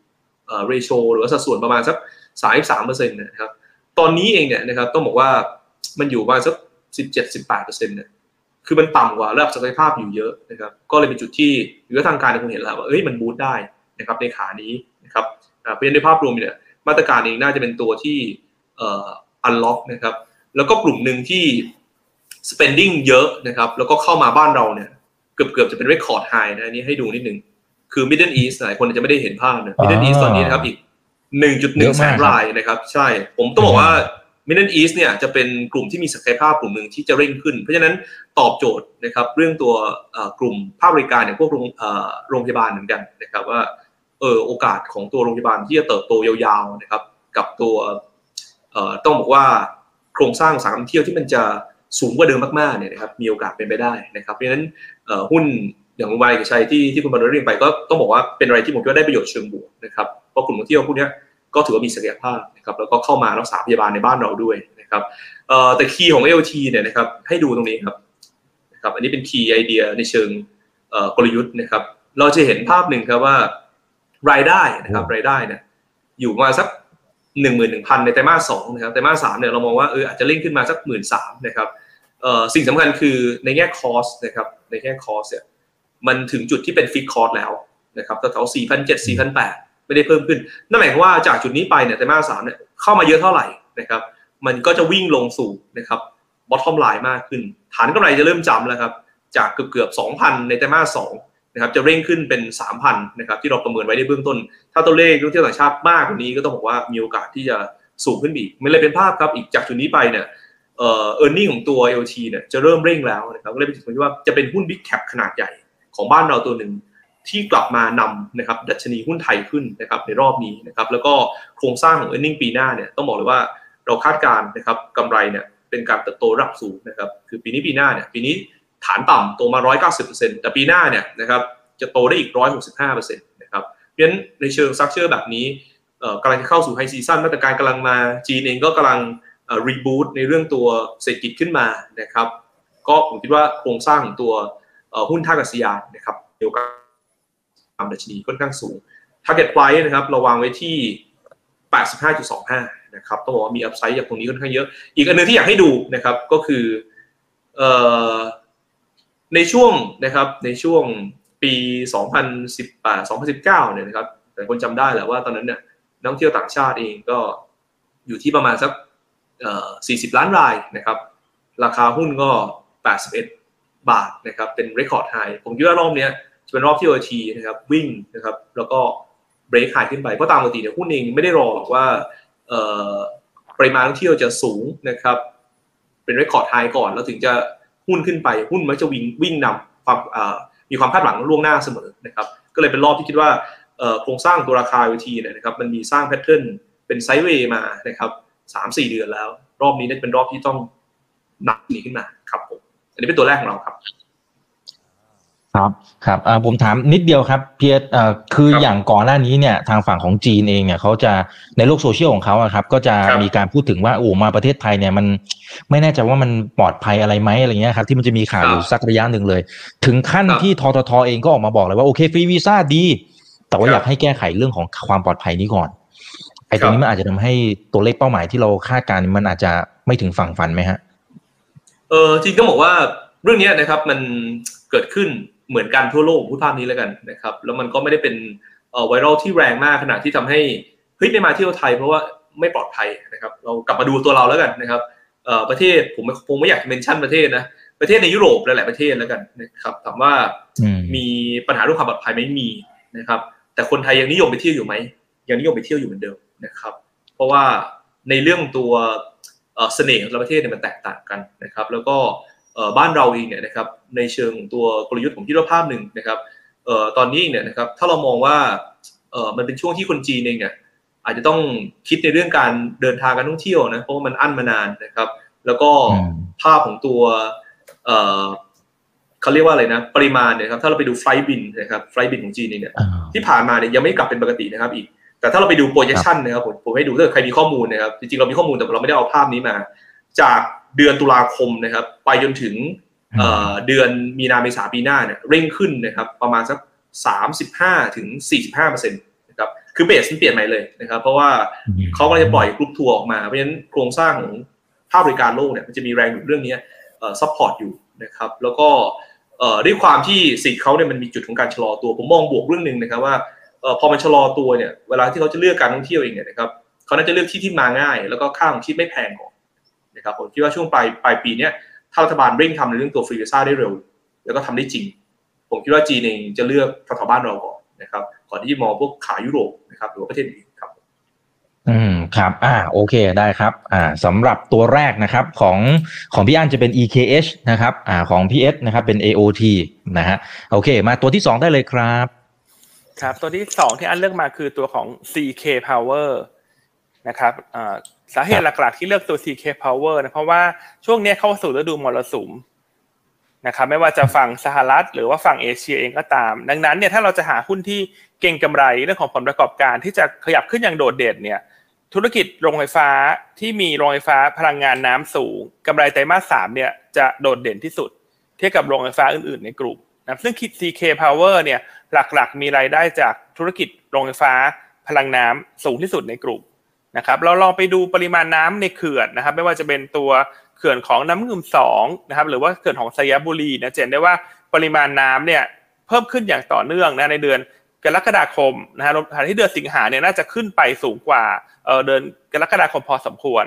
เรโชหรือว่าสัดส่วนประมาณสัก สามสิบสามเปอร์เซ็นต์ นะครับตอนนี้เองเนี่ยนะครับต้องบอกว่ามันอยู่ประมาณสัก สิบเจ็ดถึงสิบแปดเปอร์เซ็นต์ เนี่ยคือมันต่ำกว่าระดับศักยภาพอยู่เยอะนะครับก็เลยเป็นจุดที่หรือว่าทางการคงเห็นแล้วว่าเอ้ยมันบูสต์ได้นะครับในขานี้นะครับเพราะฉะนั้นในภาพรวมเนี่ยมาตรการเองน่าจะเป็นตัวที่อันล็อกนะครับแล้วก็กลุ่มหนึ่งที่ spending เยอะนะครับแล้วก็เข้ามาบ้านเราเนี่ยเกือบๆจะเป็น record high นะอันนี้ให้ดูนิดนึงคือ Middle East หลายคนอาจจะไม่ได้เห็นภาพนะ Middle East ตอนนี้นะครับอีก หนึ่งจุดหนึ่งแสนรายนะครับใช่ผมต้องบอกว่า Middle East เนี่ยจะเป็นกลุ่มที่มีศักยภาพกลุ่มหนึ่งที่จะเร่งขึ้นเพราะฉะนั้นตอบโจทย์นะครับเรื่องตัวกลุ่มภาคบริการอย่างพวกโรงพยาบาลเหมือนกันนะครับว่าเออโอกาสของตัวโรงพยาบาลที่จะเติบโตยาวๆนะครับกับตัวต้องบอกว่าโครงสร้างสามเที่ยวที่มันจะสูงกว่าเดิมมากๆเนี่ยนะครับมีโอกาสเป็นไปได้นะครับเพราะฉะนั้นหุ้นอย่างวายกับชัยที่ที่คุณบรรลุเรียนไปก็ต้องบอกว่าเป็นอะไรที่ผมคิดว่าได้ประโยชน์เชิงบวกนะครับเพราะกลุ่มท่องเที่ยวพวกนี้ก็ถือว่ามีศักยภาพนะครับแล้วก็เข้ามารักษาพยาบาลในบ้านเราด้วยนะครับแต่คีย์ของ เอ โอ ที เนี่ยนะครับให้ดูตรงนี้ครับนะครับอันนี้เป็นคีย์ไอเดียในเชิงกลยุทธ์นะครับเราจะเห็นภาพหนึ่งครับว่ารายได้นะครับรายได้เนี่ยอยู่ประมาณสักหนึ่งหมื่นหนึ่งพันในไตรมาสสองนะครับไตรมาสสามเนี่ยเรามองว่าเอออาจจะเร่งขึ้นมาสักหมื่นสามนะครับสิ่งสำคัญคือในแง่คอสนะครับในแง่คอสเนี่ยมันถึงจุดที่เป็นฟิกคอสแล้วนะครับแถวสี่พันเจ็ดสี่พันแปดไม่ได้เพิ่มขึ้นนั่นหมายความว่าจากจุดนี้ไปเนี่ยไตรมาสสามเนี่ยเข้ามาเยอะเท่าไหร่นะครับมันก็จะวิ่งลงสู่นะครับบอททอมไลน์มากขึ้นฐานกำไรจะเริ่มจำแล้วครับจากเกือบเกือบสองพันในไตรมาสสองนะครับจะเร่งขึ้นเป็น สามพัน นะครับที่เราประเมินไว้ในเบื้องต้นถ้าตัวเลขนักท่องเที่ยวต่างชาติมากกว่านี้ก็ต้องบอกว่ามีโอกาสที่จะสูงขึ้นอีกไม่เลยเป็นภาพครับอีกจากจุดนี้ไปเนี่ยเอ่อ earning ของตัว เอ โอ ที เนี่ยจะเริ่มเร่งแล้วนะครับก็เลยเป็นจุดที่ว่าจะเป็นหุ้น Big Cap ขนาดใหญ่ของบ้านเราตัวหนึ่งที่กลับมานำนะครับดัชนีหุ้นไทยขึ้นนะครับในรอบนี้นะครับแล้วก็โครงสร้างของ earning ปีหน้าเนี่ยต้องบอกเลยว่าเราคาดการณ์นะครับกำไรเนี่ยเป็นการเติบโตระดับสูงนะครับคือปีนี้ปีหน้าเนี่ยปีนี้ฐานต่ำโตมา หนึ่งร้อยเก้าสิบเปอร์เซ็นต์ แต่ปีหน้าเนี่ยนะครับจะโตได้อีก หนึ่งร้อยหกสิบห้าเปอร์เซ็นต์ นะครับเพราะฉะนั้นในเชิงสตรัคเจอร์แบบนี้กำลังจะเข้าสู่ไฮซีซั่นมาตรการกำลังมาจีนเองก็กำลังรีบูตในเรื่องตัวเศรษฐกิจขึ้นมานะครับก็ผมคิดว่าโครงสร้างของตัวหุ้นท่าอากาศยานนะครับมีโอกาสตามดัชนีค่อนข้างสูง Target Price นะครับเราวางไว้ที่ แปดสิบห้าจุดสองห้า นะครับต้องบอกว่ามีอัพไซด์จากตรงนี้ค่อนข้างเยอะอีกอันนึงที่อยากให้ดูนะครับก็คือในช่วงนะครับในช่วงปี สองพันสิบแปด สองพันสิบเก้า เนี่ยนะครับแต่คนจำได้แหละว่าตอนนั้นเนี่ยนักท่องเที่ยวต่างชาติเองก็อยู่ที่ประมาณสักสี่สิบล้านรายนะครับราคาหุ้นก็แปดสิบเอ็ดบาทนะครับเป็นเรคคอร์ดไฮผมคิดว่ารอบนี้จะเป็นรอบที่ โอ ที นะครับวิ่งนะครับแล้วก็เบรกไฮขึ้นไปเพราะตามปกติเนี่ยหุ้นเองไม่ได้รอหรอกว่าปริมาณนักท่องเที่ยวจะสูงนะครับเป็นเรคคอร์ดไฮก่อนแล้วถึงจะหุ้นขึ้นไปหุ้นมักจะวิ่งวิ่งนำความมีความคาดหวังล่วงหน้าเสมอนะครับก็เลยเป็นรอบที่คิดว่าโครงสร้างตัวราคา ไอ โอ ที เนี่ยนะครับมันมีสร้างแพทเทิร์นเป็นไซด์เวย์มานะครับ สามถึงสี่ เดือนแล้วรอบนี้เนี่ยเป็นรอบที่ต้องหนักนี้ขึ้นมาครับผมอันนี้เป็นตัวแรกของเราครับครับครับผมถามนิดเดียวครับเพียร์คืออย่างก่อนหน้านี้เนี่ยทางฝั่งของจีนเองเนี่ยเขาจะในโลกโซเชียลของเขาครับก็จะมีการพูดถึงว่าโอ้มาประเทศไทยเนี่ยมันไม่แน่ใจว่ามันปลอดภัยอะไรไหมอะไรเงี้ยครับที่มันจะมีข่าวอยู่สักระยะหนึ่งเลยถึงขั้นที่ทททเองก็ออกมาบอกเลยว่าโอเคฟรีวีซ่าดีแต่ว่าอยากให้แก้ไขเรื่องของความปลอดภัยนี้ก่อนไอ้ตรงนี้มันอาจจะทำให้ตัวเลขเป้าหมายที่เราคาดการณ์มันอาจจะไม่ถึงฝั่งฝันไหมฮะเออจีนก็บอกว่าเรื่องนี้นะครับมันเกิดขึ้นเหมือนกันทั่วโลกพูดภาพนี้แล้วกันนะครับแล้วมันก็ไม่ได้เป็นไวรัลที่แรงมากขนาดที่ทำให้เฮ้ยไม่มาเที่ยวไทยเพราะว่าไม่ปลอดภัยนะครับเรากลับมาดูตัวเราแล้วกันนะครับประเทศผมผมไม่อยากเมนชั่นประเทศนะประเทศในยุโรปหลายๆประเทศแล้วกันนะครับถามว่ามีปัญหาเรื่องความปลอดภัยไม่มีนะครับแต่คนไทยยังนิยมไปเที่ยวอยู่ไหมยังนิยมไปเที่ยวอยู่เหมือนเดิมนะครับเพราะว่าในเรื่องตัวเสน่ห์ของประเทศเนี่ยมันแตกต่างกันนะครับแล้วก็บ้านเราเองเนี่ยนะครับในเชิงตัวกลยุทธ์ผมคิดว่าภาพหนึ่งนะครับตอนนี้เนี่ยนะครับถ้าเรามองว่า เออมันเป็นช่วงที่คนจีนเองเนี่ยอาจจะต้องคิดในเรื่องการเดินทางการท่องเที่ยวนะเพราะว่ามันอั้นมานานนะครับแล้วก็ภาพของตัวเออเขาเรียกว่าอะไรนะปริมาณเนี่ยครับถ้าเราไปดูไฟล์บินนะครับไฟล์บินของจีนเนี่ยที่ผ่านมาเนี่ยยังไม่กลับเป็นปกตินะครับอีกแต่ถ้าเราไปดู projection นะครับผมผมให้ดูถ้าใครมีข้อมูลนะครับจริงๆเรามีข้อมูลแต่เราไม่ได้เอาภาพนี้มาจากเดือนตุลาคมนะครับไปจนถึงเดือนมีนาเมษาปีหน้าเนี่ยเร่งขึ้นนะครับประมาณสัก สามสิบห้าถึงสี่สิบห้าเปอร์เซ็นต์ นะครับคือเบสมันเปลี่ยนใหม่เลยนะครับเพราะว่าเขาก็จะปล่อยกรุ๊ปทัวร์ออกมาเพราะฉะนั้นโครงสร้างของภาคบริการโลกเนี่ยมันจะมีแรงหนุนเรื่องนี้ซัพพอร์ตอยู่นะครับแล้วก็ด้วยความที่สิทธิ์เขาเนี่ยมันมีจุดของการชะลอตัวผมมองบวกเรื่องนึงนะครับว่าพอมันชะลอตัวเนี่ยเวลาที่เขาจะเลือกการท่องเที่ยวเองเนี่ยนะครับเขาน่าจะเลือกที่ที่มาง่ายแล้วก็ค่าของชีพไม่แพงก่อนนะครับผมคิดว่าช่วงปลายปลายปีเนี้ยถ้ารัฐบาลเร่งทำในเรื่องตัวฟรีวีซ่าได้เร็วแล้วก็ทำได้จริงผมคิดว่าจีนเองจะเลือกแถวๆบ้านเราก่อนนะครับก่อนที่จะมองพวกขายุโรปนะครับหรือว่าประเทศอื่นครับอืมครับอ่าโอเคได้ครับอ่าสำหรับตัวแรกนะครับของของพี่อั้นจะเป็น อี เค เอช นะครับอ่าของพี่เอสนะครับเป็น เอ โอ ที นะฮะโอเคมาตัวที่สองได้เลยครับครับตัวที่สองที่อันเลือกมาคือตัวของ ซี เค Power นะครับสาเหตุหลักๆที่เลือกตัว ซี เค Power นะเพราะว่าช่วงนี้เข้าสู่ฤดูมรสุมนะครับไม่ว่าจะฝั่งสหรัฐหรือว่าฝั่งเอเชียเองก็ตามดังนั้นเนี่ยถ้าเราจะหาหุ้นที่เก่งกำไรเรื่องของผลประกอบการที่จะขยับขึ้นอย่างโดดเด่นเนี่ยธุรกิจโรงไฟฟ้าที่มีโรงไฟฟ้าพลังงานน้ำสูงกำไรไตรมาสสามเนี่ยจะโดดเด่นที่สุดเทียบกับโรงไฟฟ้าอื่นๆในกลุ่มนะซึ่ง ซี เค Power เนี่ยหลักๆมีรายได้จากธุรกิจโรงไฟฟ้าพลังน้ำสูงที่สุดในกลุ่มนะครับเราลองไปดูปริมาณน้ำในเขื่อนนะครับไม่ว่าจะเป็นตัวเขื่อนของน้ำงึมสองนะครับหรือว่าเขื่อนของสยบุรีนะเห็นได้ว่าปริมาณน้ำเนี่ยเพิ่มขึ้นอย่างต่อเนื่องนะในเดือนกรกฎาคมนะฮะฐานที่เดือนสิงหาเนี่ยน่าจะขึ้นไปสูงกว่าเอ่อเดือนกรกฎาคมพอสมควร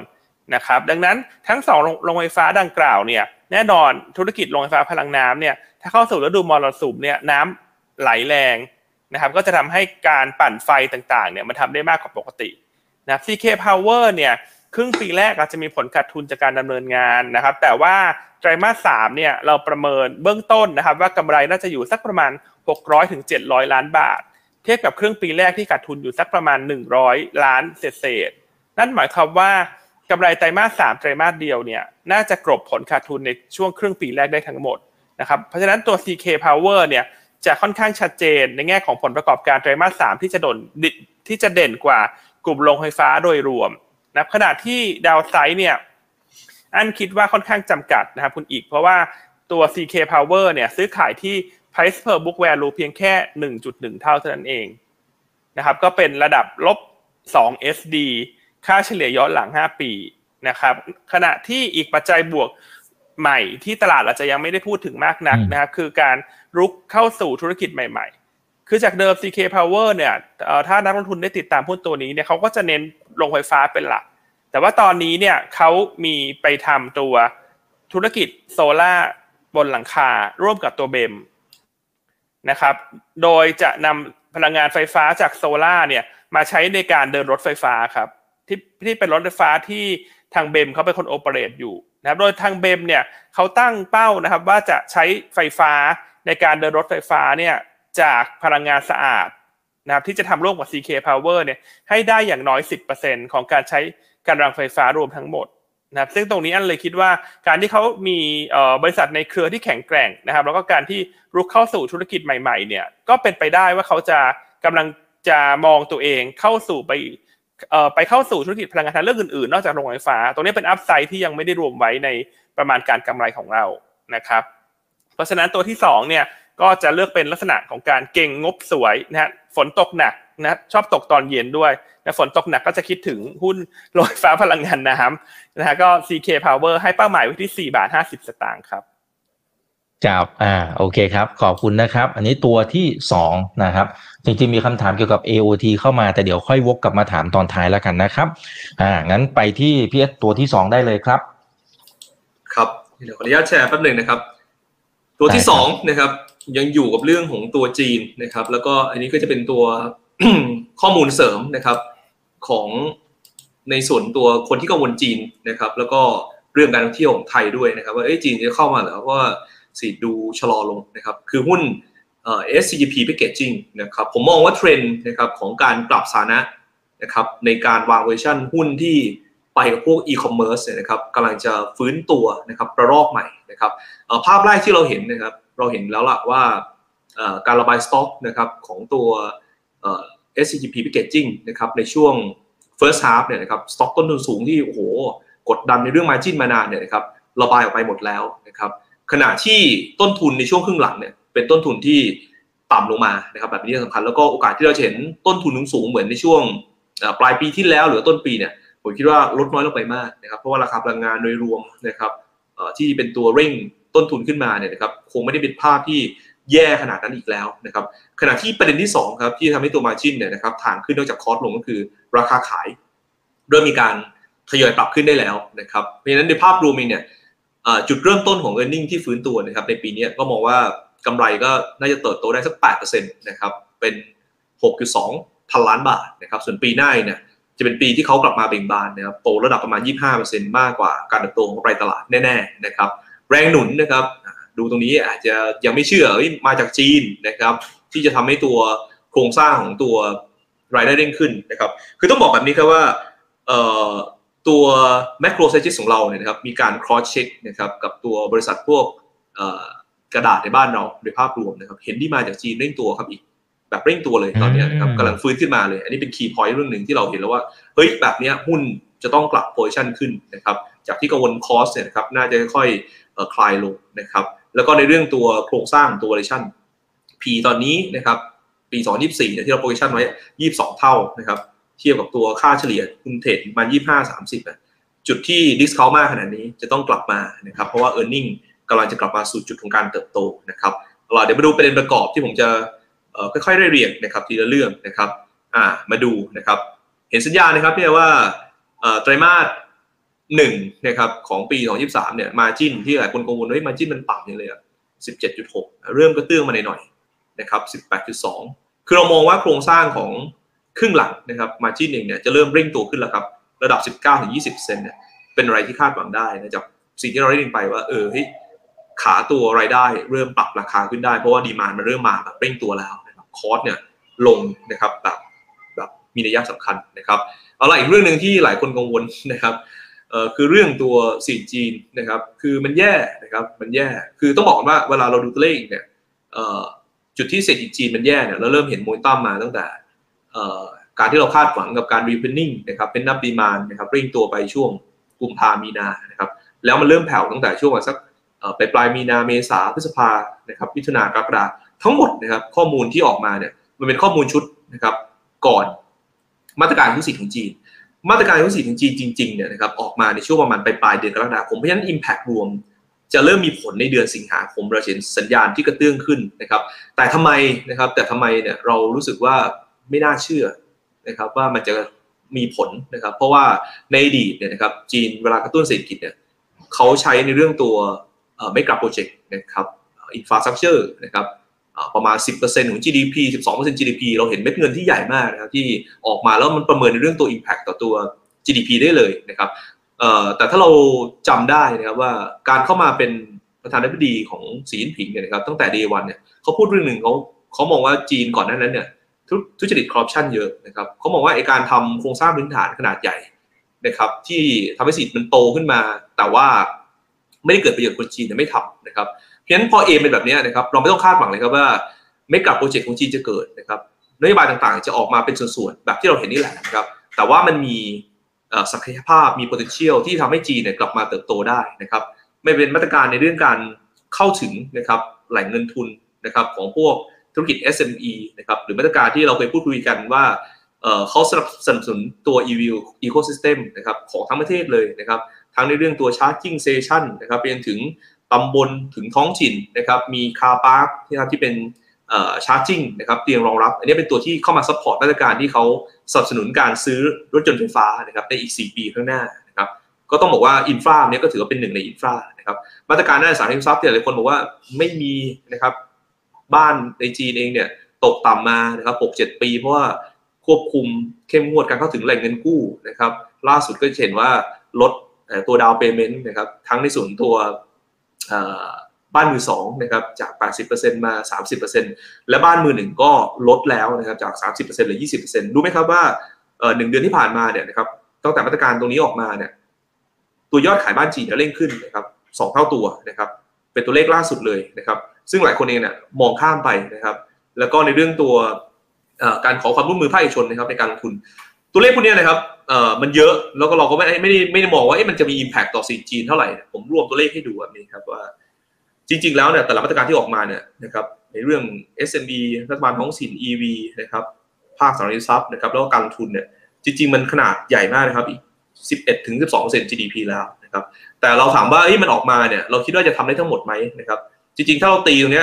นะครับดังนั้นทั้งสองโรงไฟฟ้าดังกล่าวเนี่ยแน่นอนธุรกิจโรงไฟฟ้าพลังน้ำเนี่ยถ้าเข้าสู่ฤดูมรสุมเนี่ยน้ำไหลแรงนะครับก็จะทำให้การปั่นไฟต่างๆเนี่ยมันทำได้มากกว่าปกตินะครับ ซี เค Power เนี่ยครึ่งปีแรกอาจจะมีผลขาดทุนจากการดำเนินงานนะครับแต่ว่าไตรมาสสามเนี่ยเราประเมินเบื้องต้นนะครับว่ากำไรน่าจะอยู่สักประมาณหกร้อยถึงเจ็ดร้อยล้านบาทเทียบกับครึ่งปีแรกที่ขาดทุนอยู่สักประมาณหนึ่งร้อยล้านเศษๆนั่นหมายความว่ากำไรไตรมาสสามไตรมาสเดียวเนี่ยน่าจะกลบผลขาดทุนในช่วงครึ่งปีแรกได้ทั้งหมดนะครับเพราะฉะนั้นตัว ซี เค Power เนี่ยจะค่อนข้างชัดเจนในแง่ของผลประกอบการไตรมาสสามที่จะโดนที่จะเด่นกว่ากลุ่มโรงไฟฟ้าโดยรวมนะครับขณะที่ดาวไซด์เนี่ยอันคิดว่าค่อนข้างจำกัดนะครับคุณอีกเพราะว่าตัว ซี เค Power เนี่ยซื้อขายที่ Price per Book Value เพียงแค่ หนึ่งจุดหนึ่ง เท่าเท่านั้นเองนะครับก็เป็นระดับลบสอง เอส ดี ค่าเฉลี่ยย้อนหลังห้าปีนะครับขณะที่อีกปัจจัยบวกใหม่ที่ตลาดอาจจะยังไม่ได้พูดถึงมากนักนะครับคือการรุกเข้าสู่ธุรกิจใหม่ๆคือจากเดิม ซี เค Power เนี่ยถ้านักลงทุนได้ติดตามหุ้นตัวนี้เนี่ยเขาก็จะเน้นโรงไฟฟ้าเป็นหลักแต่ว่าตอนนี้เนี่ยเขามีไปทำตัวธุรกิจโซล่าบนหลังคาร่วมกับตัวเบมนะครับโดยจะนำพลังงานไฟฟ้าจากโซล่าเนี่ยมาใช้ในการเดินรถไฟฟ้าครับที่ที่เป็นรถไฟฟ้าที่ทางเบมเขาเป็นคนโอเปเรตอยู่นะครับโดยทางเบมเนี่ยเขาตั้งเป้านะครับว่าจะใช้ไฟฟ้าในการเดินรถไฟฟ้าเนี่ยจากพลังงานสะอาดนะครับที่จะทำร่วมกับ ซี เค Power เนี่ยให้ได้อย่างน้อย สิบเปอร์เซ็นต์ ของการใช้กำลังไฟฟ้ารวมทั้งหมดนะครับซึ่งตรงนี้อันเลยคิดว่าการที่เขามีบริษัทในเครือที่แข็งแกร่งนะครับแล้วก็การที่รุกเข้าสู่ธุรกิจใหม่ๆเนี่ยก็เป็นไปได้ว่าเขาจะกำลังจะมองตัวเองเข้าสู่ไปไปเข้าสู่ธุรกิจพลังงานทางเลือกอื่นๆนอกจากโรงไฟฟ้าตรงนี้เป็นอัพไซด์ที่ยังไม่ได้รวมไว้ในประมาณการกำไรของเรานะครับเพราะฉะนั้นตัวที่สองเนี่ยก็จะเลือกเป็นลักษณะของการเก่งงบสวยนะฮะฝนตกหนักนะชอบตกตอนเย็นด้วยนะฝนตกหนักก็จะคิดถึงหุ้นโรงไฟฟ้าพลังงานน้ำนะฮะก็ ซี เค Power ให้เป้าหมายไว้ที่สี่บาทห้าสิบสตางค์ครับครับอ่าโอเคครับขอบคุณนะครับอันนี้ตัวที่สองนะครับจริงๆมีคำถามเกี่ยวกับ เอ โอ ที เข้ามาแต่เดี๋ยวค่อยวกกลับมาถามตอนท้ายแล้วกันนะครับอ่างั้นไปที่พี่เอสตัวที่สองได้เลยครับครับเดี๋ยวขออนุญาตแชร์แป๊บนึงนะครับตัวที่สองนะครับยังอยู่กับเรื่องของตัวจีนนะครับแล้วก็อันนี้ก็จะเป็นตัว ข้อมูลเสริมนะครับของในส่วนตัวคนที่กังวลจีนนะครับแล้วก็เรื่องการท่องเที่ยวของไทยด้วยนะครับว่าเอ้ยจีนจะเข้ามาหรือว่าสีดูชะลอลงนะครับคือหุ้น เอส ซี จี พี Packaging นะครับผมมองว่าเทรนด์นะครับของการปรับสถานะนะครับในการวางเวอร์ชั่นหุ้นที่ไปกับพวก e-commerce เนี่ยนะครับกำลังจะฟื้นตัวนะครับระลอกใหม่นะครับภาพแรกที่เราเห็นนะครับเราเห็นแล้วล่ะว่าการระบายสต็อกนะครับของตัวเอส ซี จี พี Packaging นะครับในช่วง first half เนี่ยนะครับสต็อกต้นทุนสูงที่โอ้โหกดดันในเรื่อง margin มานานเนี่ยนะครับระบายออกไปหมดแล้วนะครับขณะที่ต้นทุนในช่วงครึ่งหลังเนี่ยเป็นต้นทุนที่ต่ำลงมานะครับแบบนี้สำคัญแล้วก็โอกาสที่เราเห็นต้นทุนสูงเหมือนในช่วงปลายปีที่แล้วหรือต้นปีเนี่ยผมคิดว่าลดน้อยลงไปมากนะครับเพราะว่าราคาพลังงานโดยรวมนะครับที่เป็นตัวเร่งต้นทุนขึ้นมาเนี่ยนะครับคงไม่ได้เป็นภาพที่แย่ขนาดนั้นอีกแล้วนะครับขณะที่ประเด็นที่สองครับที่ทำให้ตัว margin เนี่ยนะครับทางขึ้นนอกจากคอสลงก็คือราคาขายเริ่มมีการทยอยปรับขึ้นได้แล้วนะครับเพราะฉะนั้นในภาพรวมเนี่ยจุดเริ่มต้นของ earning ที่ฟื้นตัวนะครับในปีนี้ก็มองว่ากำไรก็น่าจะเติบโตได้สัก แปดเปอร์เซ็นต์ นะครับเป็น หกจุดสองพันล้านบาทนะครับส่วนปีหน้าเนี่ยจะเป็นปีที่เขากลับมาเบ่งบานนะครับโตระดับประมาณ ยี่สิบห้าเปอร์เซ็นต์ มากกว่าการเติบโตของรายตลาดแน่ๆนะครับแรงหนุนนะครับดูตรงนี้อาจจะยังไม่เชื่อมาจากจีนนะครับที่จะทำให้ตัวโครงสร้างของตัวรายได้เร่งขึ้นนะครับคือต้องบอกแบบนี้ครับว่าตัว macro strategist ของเราเนี่ยนะครับมีการ cross check นะครับกับตัวบริษัทพวกกระดาษในบ้านเราโดยภาพรวมนะครับเห็นที่มาจากจีนเร่งตัวครับอีกแบบเร่งตัวเลยตอนนี้นะครับกำลังฟื้นขึ้นมาเลยอันนี้เป็น key point เรื่องหนึ่งที่เราเห็นแล้วว่าเฮ้ยแบบนี้หุ้นจะต้องกลับ position ขึ้นนะครับจากที่กังวล cost เนี่ยนะครับน่าจะค่อยๆคลายลงนะครับแล้วก็ในเรื่องตัวโครงสร้างตัว valuation P ตอนนี้นะครับปี สองพันยี่สิบสี่ เนี่ยที่เรา position ไว้ ยี่สิบสองเท่านะครับเทียบกับตัวค่าเฉลี่ยหุ้นเทรดประมาณ ยี่สิบห้าถึงสามสิบ นะจุดที่ discount มากขนาดนี้จะต้องกลับมานะครับเพราะว่า earningกำลังจะกลับมาสู่จุดของการเติบโตนะครับเราเดี๋ยวมาดูประเด็นประกอบที่ผมจะค่อยๆไล่เรียงนะครับทีละเรื่องนะครับอ่ามาดูนะครับเห็นสัญญาณนะครับเนี่ยว่าไตรมาสหนึ่งนะครับของปีสองพันยี่สิบสามเนี่ยมาร์จิ้นที่หลายคนกังวลว่ามาร์จิ้นมันต่ำอย่างเลยอ่ะ สิบเจ็ดจุดหก เริ่มกระเตื้องมาหน่อยๆนะครับ สิบแปดจุดสอง คือเรามองว่าโครงสร้างของครึ่งหลังนะครับมาร์จิ้นเองเนี่ยจะเริ่มเร่งตัวขึ้นแล้วครับระดับ สิบเก้าถึงยี่สิบเปอร์เซ็นต์ เนี่ยเป็นอะไรที่คาดหวังได้นะจากสิ่งที่เราได้เรียนไปว่าเออขาตัวรายได้เริ่มปรับราคาขึ้นได้เพราะว่าดีมานด์มันเริ่มมาแบบเร่งตัวแล้วนะครับคอสเนี่ยลงนะครับแบบแบบมีนัยสำคัญนะครับเอาละอีกเรื่องหนึ่งที่หลายคนกังวลนะครับเอ่อคือเรื่องตัวสีจีนนะครับคือมันแย่นะครับมันแย่คือต้องบอกว่าเวลาเราดูตัวเลขเนี่ยเอ่อจุดที่เศรษฐกิจจีนมันแย่เนี่ยเราเริ่มเห็นโมเมนตัมมาตั้งแต่เอ่อการที่เราคาดหวังกับการรีเพนนิ่งนะครับเป็นนับดีมานด์นะครับเร่งตัวไปช่วงกุมภามีนานะครับแล้วมันเริ่มแผ่วตั้งแต่ช่วงสักไปปลายมีนาเมษาพฤษภานะครับมิถุนากรกฎาทั้งหมดนะครับข้อมูลที่ออกมาเนี่ยมันเป็นข้อมูลชุดนะครับก่อนมาตรการทุกสิ่งของจีนมาตรการทุกสิ่งของจีนจริงๆเนี่ยนะครับออกมาในช่วงประมาณปลายเดือนกรกฎาคมเพราะฉะนั้น Impact รวมจะเริ่มมีผลในเดือนสิงหาคมเราเห็นสัญญาณที่กระเตื้องขึ้นนะครับแต่ทำไมนะครับแต่ทำไมเนี่ยเรารู้สึกว่าไม่น่าเชื่อนะครับว่ามันจะมีผลนะครับเพราะว่าในอดีตเนี่ยนะครับจีนเวลากระตุ้นเศรษฐกิจเนี่ยเขาใช้ในเรื่องตัวไม่กลับโปรเจกต์นะครับอินฟราสตรัคเจอร์นะครับประมาณ สิบเปอร์เซ็นต์ ของ จี ดี พี สิบสองเปอร์เซ็นต์ จี ดี พี เราเห็นเม็ดเงินที่ใหญ่มากนะครับที่ออกมาแล้วมันประเมินในเรื่องตัว Impact ต่อตัว จี ดี พี ได้เลยนะครับแต่ถ้าเราจำได้นะครับว่าการเข้ามาเป็นประธานาธิบดีของสีจิ้นผิงเนี่ยนะครับตั้งแต่ Day วันเนี่ยเขาพูดเรื่องหนึ่งเขาเขามองว่าจีนก่อนหน้านั้นเนี่ยทุจริตคอร์รัปชันเยอะนะครับเขามองว่าไอ้การทำโครงสร้างพื้นฐานขนาดใหญ่นะครับที่ทำให้เศรษฐกิจมันโตขึ้นมาแต่ว่าไม่ได้เกิดประโยชน์คนจีนไม่ทำนะครับเพราะฉะนั้นพอเอเป็นแบบนี้นะครับเราไม่ต้องคาดหวังเลยครับว่าไม่กลับโปรเจกต์ของจีนจะเกิดนะครับนโยบายต่างๆจะออกมาเป็นส่วนๆแบบที่เราเห็นนี่แหละนะครับแต่ว่ามันมีศักยภาพมี potential ที่ทำให้จีนเนี่ยกลับมาเติบโตได้นะครับไม่เป็นมาตรการในเรื่องการเข้าถึงนะครับแหล่งเงินทุนนะครับของพวกธุรกิจ เอส เอ็ม อี นะครับหรือมาตรการที่เราเคยพูดคุยกันว่าเขาสนับสนุนตัว Ecosystem นะครับของทั้งประเทศเลยนะครับทั้งในเรื่องตัวชาร์จจิ้งสเตชันนะครับเป็นถึงตำบลถึงท้องถิ่นนะครับมีคาร์พาร์คที่เป็นชาร์จจิ้งนะครับเตียงรองรับอันนี้เป็นตัวที่เข้ามาซัพพอร์ตมาตรการที่เขาสนับสนุนการซื้อรถยนต์ไฟฟ้านะครับในอีกสี่ปีข้างหน้านะครับก็ต้องบอกว่าอินฟราเนี่ยก็ถือว่าเป็นหนึ่งในอินฟรานะครับมาตรการด้านอสังหาริมทรัพย์ที่หลายคนบอกว่าไม่มีนะครับบ้านในจีนเองเนี่ยตกต่ำมานะครับหกเจ็ดปีเพราะว่าควบคุมเข้มงวดการเข้าถึงแหล่งเงินกู้นะครับล่าสุดก็เห็นว่าลดตัวดาวน์เพย์เมนต์นะครับทั้งในส่วนตัว บ้านมือสองนะครับจาก แปดสิบเปอร์เซ็นต์ มา สามสิบเปอร์เซ็นต์ และบ้านมือหนึ่งก็ลดแล้วนะครับจาก สามสิบเปอร์เซ็นต์ เหลือ ยี่สิบเปอร์เซ็นต์ รู้ไหมครับว่าเอ่อหนึ่งเดือนที่ผ่านมาเนี่ยนะครับตั้งแต่มาตรการตรงนี้ออกมาเนี่ยตัวยอดขายบ้านจีนเร่งขึ้นนะครับสองเท่าตัวนะครับเป็นตัวเลขล่าสุดเลยนะครับซึ่งหลายคนเองเนี่ยมองข้ามไปนะครับแล้วก็ในเรื่องตัวการขอความร่วมมือภาคเอกชนนะครับในการลงทุนตัวเลขพวกนี้นะครับมันเยอะแล้วก็เราก็ไม่ไม่ได้ไม่ได้มองว่ามันจะมี impact ต่อสินจีนเท่าไหร่ผมรวมตัวเลขให้ดูแบบนี้ครับว่าจริงๆแล้วเนี่ยแต่ละมาตรการที่ออกมาเนี่ยนะครับในเรื่อง เอส เอ็ม บี รัฐบาลท้องถิ่น อี วี นะครับภาคสังหาริมทรัพย์นะครับแล้วก็การลงทุนเนี่ยจริงๆมันขนาดใหญ่มากนะครับอีก สิบเอ็ดถึงสิบสองเปอร์เซ็นต์ จี ดี พี แล้วนะครับแต่เราถามว่ามันออกมาเนี่ยเราคิดว่าจะทำได้ทั้งหมดไหมนะครับจริงๆถ้าเราตีตรงนี้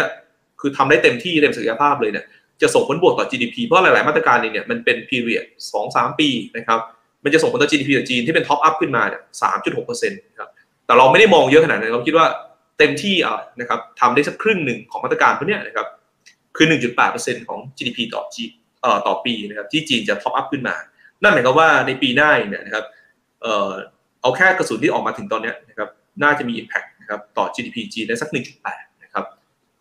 คือทำได้เต็มที่เต็มศักยภาพเลยเนี่ยจะส่งผลบวกต่อ จี ดี พี เพราะหลายๆมาตรการนี้เนี่ยมันเป็น period สองถึงสาม ปีนะครับมันจะส่งผลต่อ จี ดี พี ของจีนที่เป็น top up ขึ้นมาเนี่ย สามจุดหกเปอร์เซ็นต์ นะครับแต่เราไม่ได้มองเยอะขนาดนั้นเราคิดว่าเต็มที่อ่ะนะครับทำได้สักครึ่งหนึ่งของมาตรการพวกนี้นะครับคือ หนึ่งจุดแปดเปอร์เซ็นต์ ของ จี ดี พี ต่อจีเอ่อต่อปีนะครับที่จีนจะ top up ขึ้นมานั่นหมายความว่าในปีหน้าเนี่ยนะครับเอ่อเอาแค่กระสุนที่ออกมาถึงตอนนี้นะครับน่าจะมี impact นะครับต่อ จี ดี พี จีนได้สัก หนึ่งจุดแปด นะครับ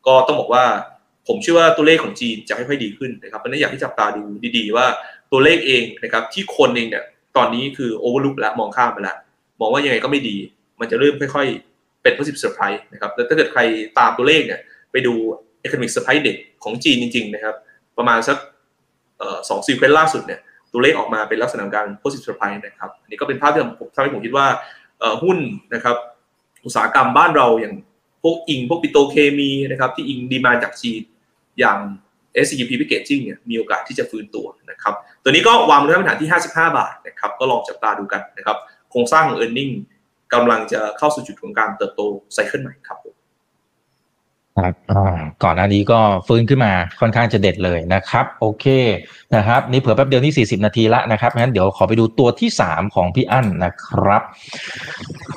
ก็ต้องบอกว่าผมเชื่อว่าตัวเลขของจีนจะค่อยๆดีขึ้นนะครับเพราะฉะนั้นอยากให้จับตาดูดีๆว่าตัวเลขเองนะครับที่คนเองเนี่ยตอนนี้คือโอเวอร์ลุกแล้วมองข้ามไปแล้วมองว่ายังไงก็ไม่ดีมันจะเริ่มค่อยๆเป็น positive surprise นะครับแล้วถ้าเกิดใครตามตัวเลขเนี่ยไปดู economic surprise เด็กของจีนจริงๆนะครับประมาณสักเอ่อสองซีเควนซ์ล่าสุดเนี่ยตัวเลขออกมาเป็นลักษณะการ positive surprise นะครับอันนี้ก็เป็นภาพที่ผมทำให้ผมคิดว่าเอ่อหุ้นนะครับอุตสาหกรรมบ้านเราอย่างพวกอิงพวกปิโตรเคมีนะครับที่อิงดีมานด์จากจีนอย่าง เอส ซี จี พี Packaging เนี่ยมีโอกาสที่จะฟื้นตัวนะครับตัวนี้ก็วางพื้นฐานที่ห้าสิบห้าบาทนะครับก็ลองจับตาดูกันนะครับโครงสร้างของ earning กำลังจะเข้าสู่จุดของการเติบโตไซเคิลใหม่ครับครับก่อนหน้านี้ก็ฟื้นขึ้นมาค่อนข้างจะเด็ดเลยนะครับโอเคนะครับนี่เผื่อแป๊บเดียวนี่สี่สิบนาทีละนะครับงั้นเดี๋ยวขอไปดูตัวที่สามของพี่อั้นนะครับ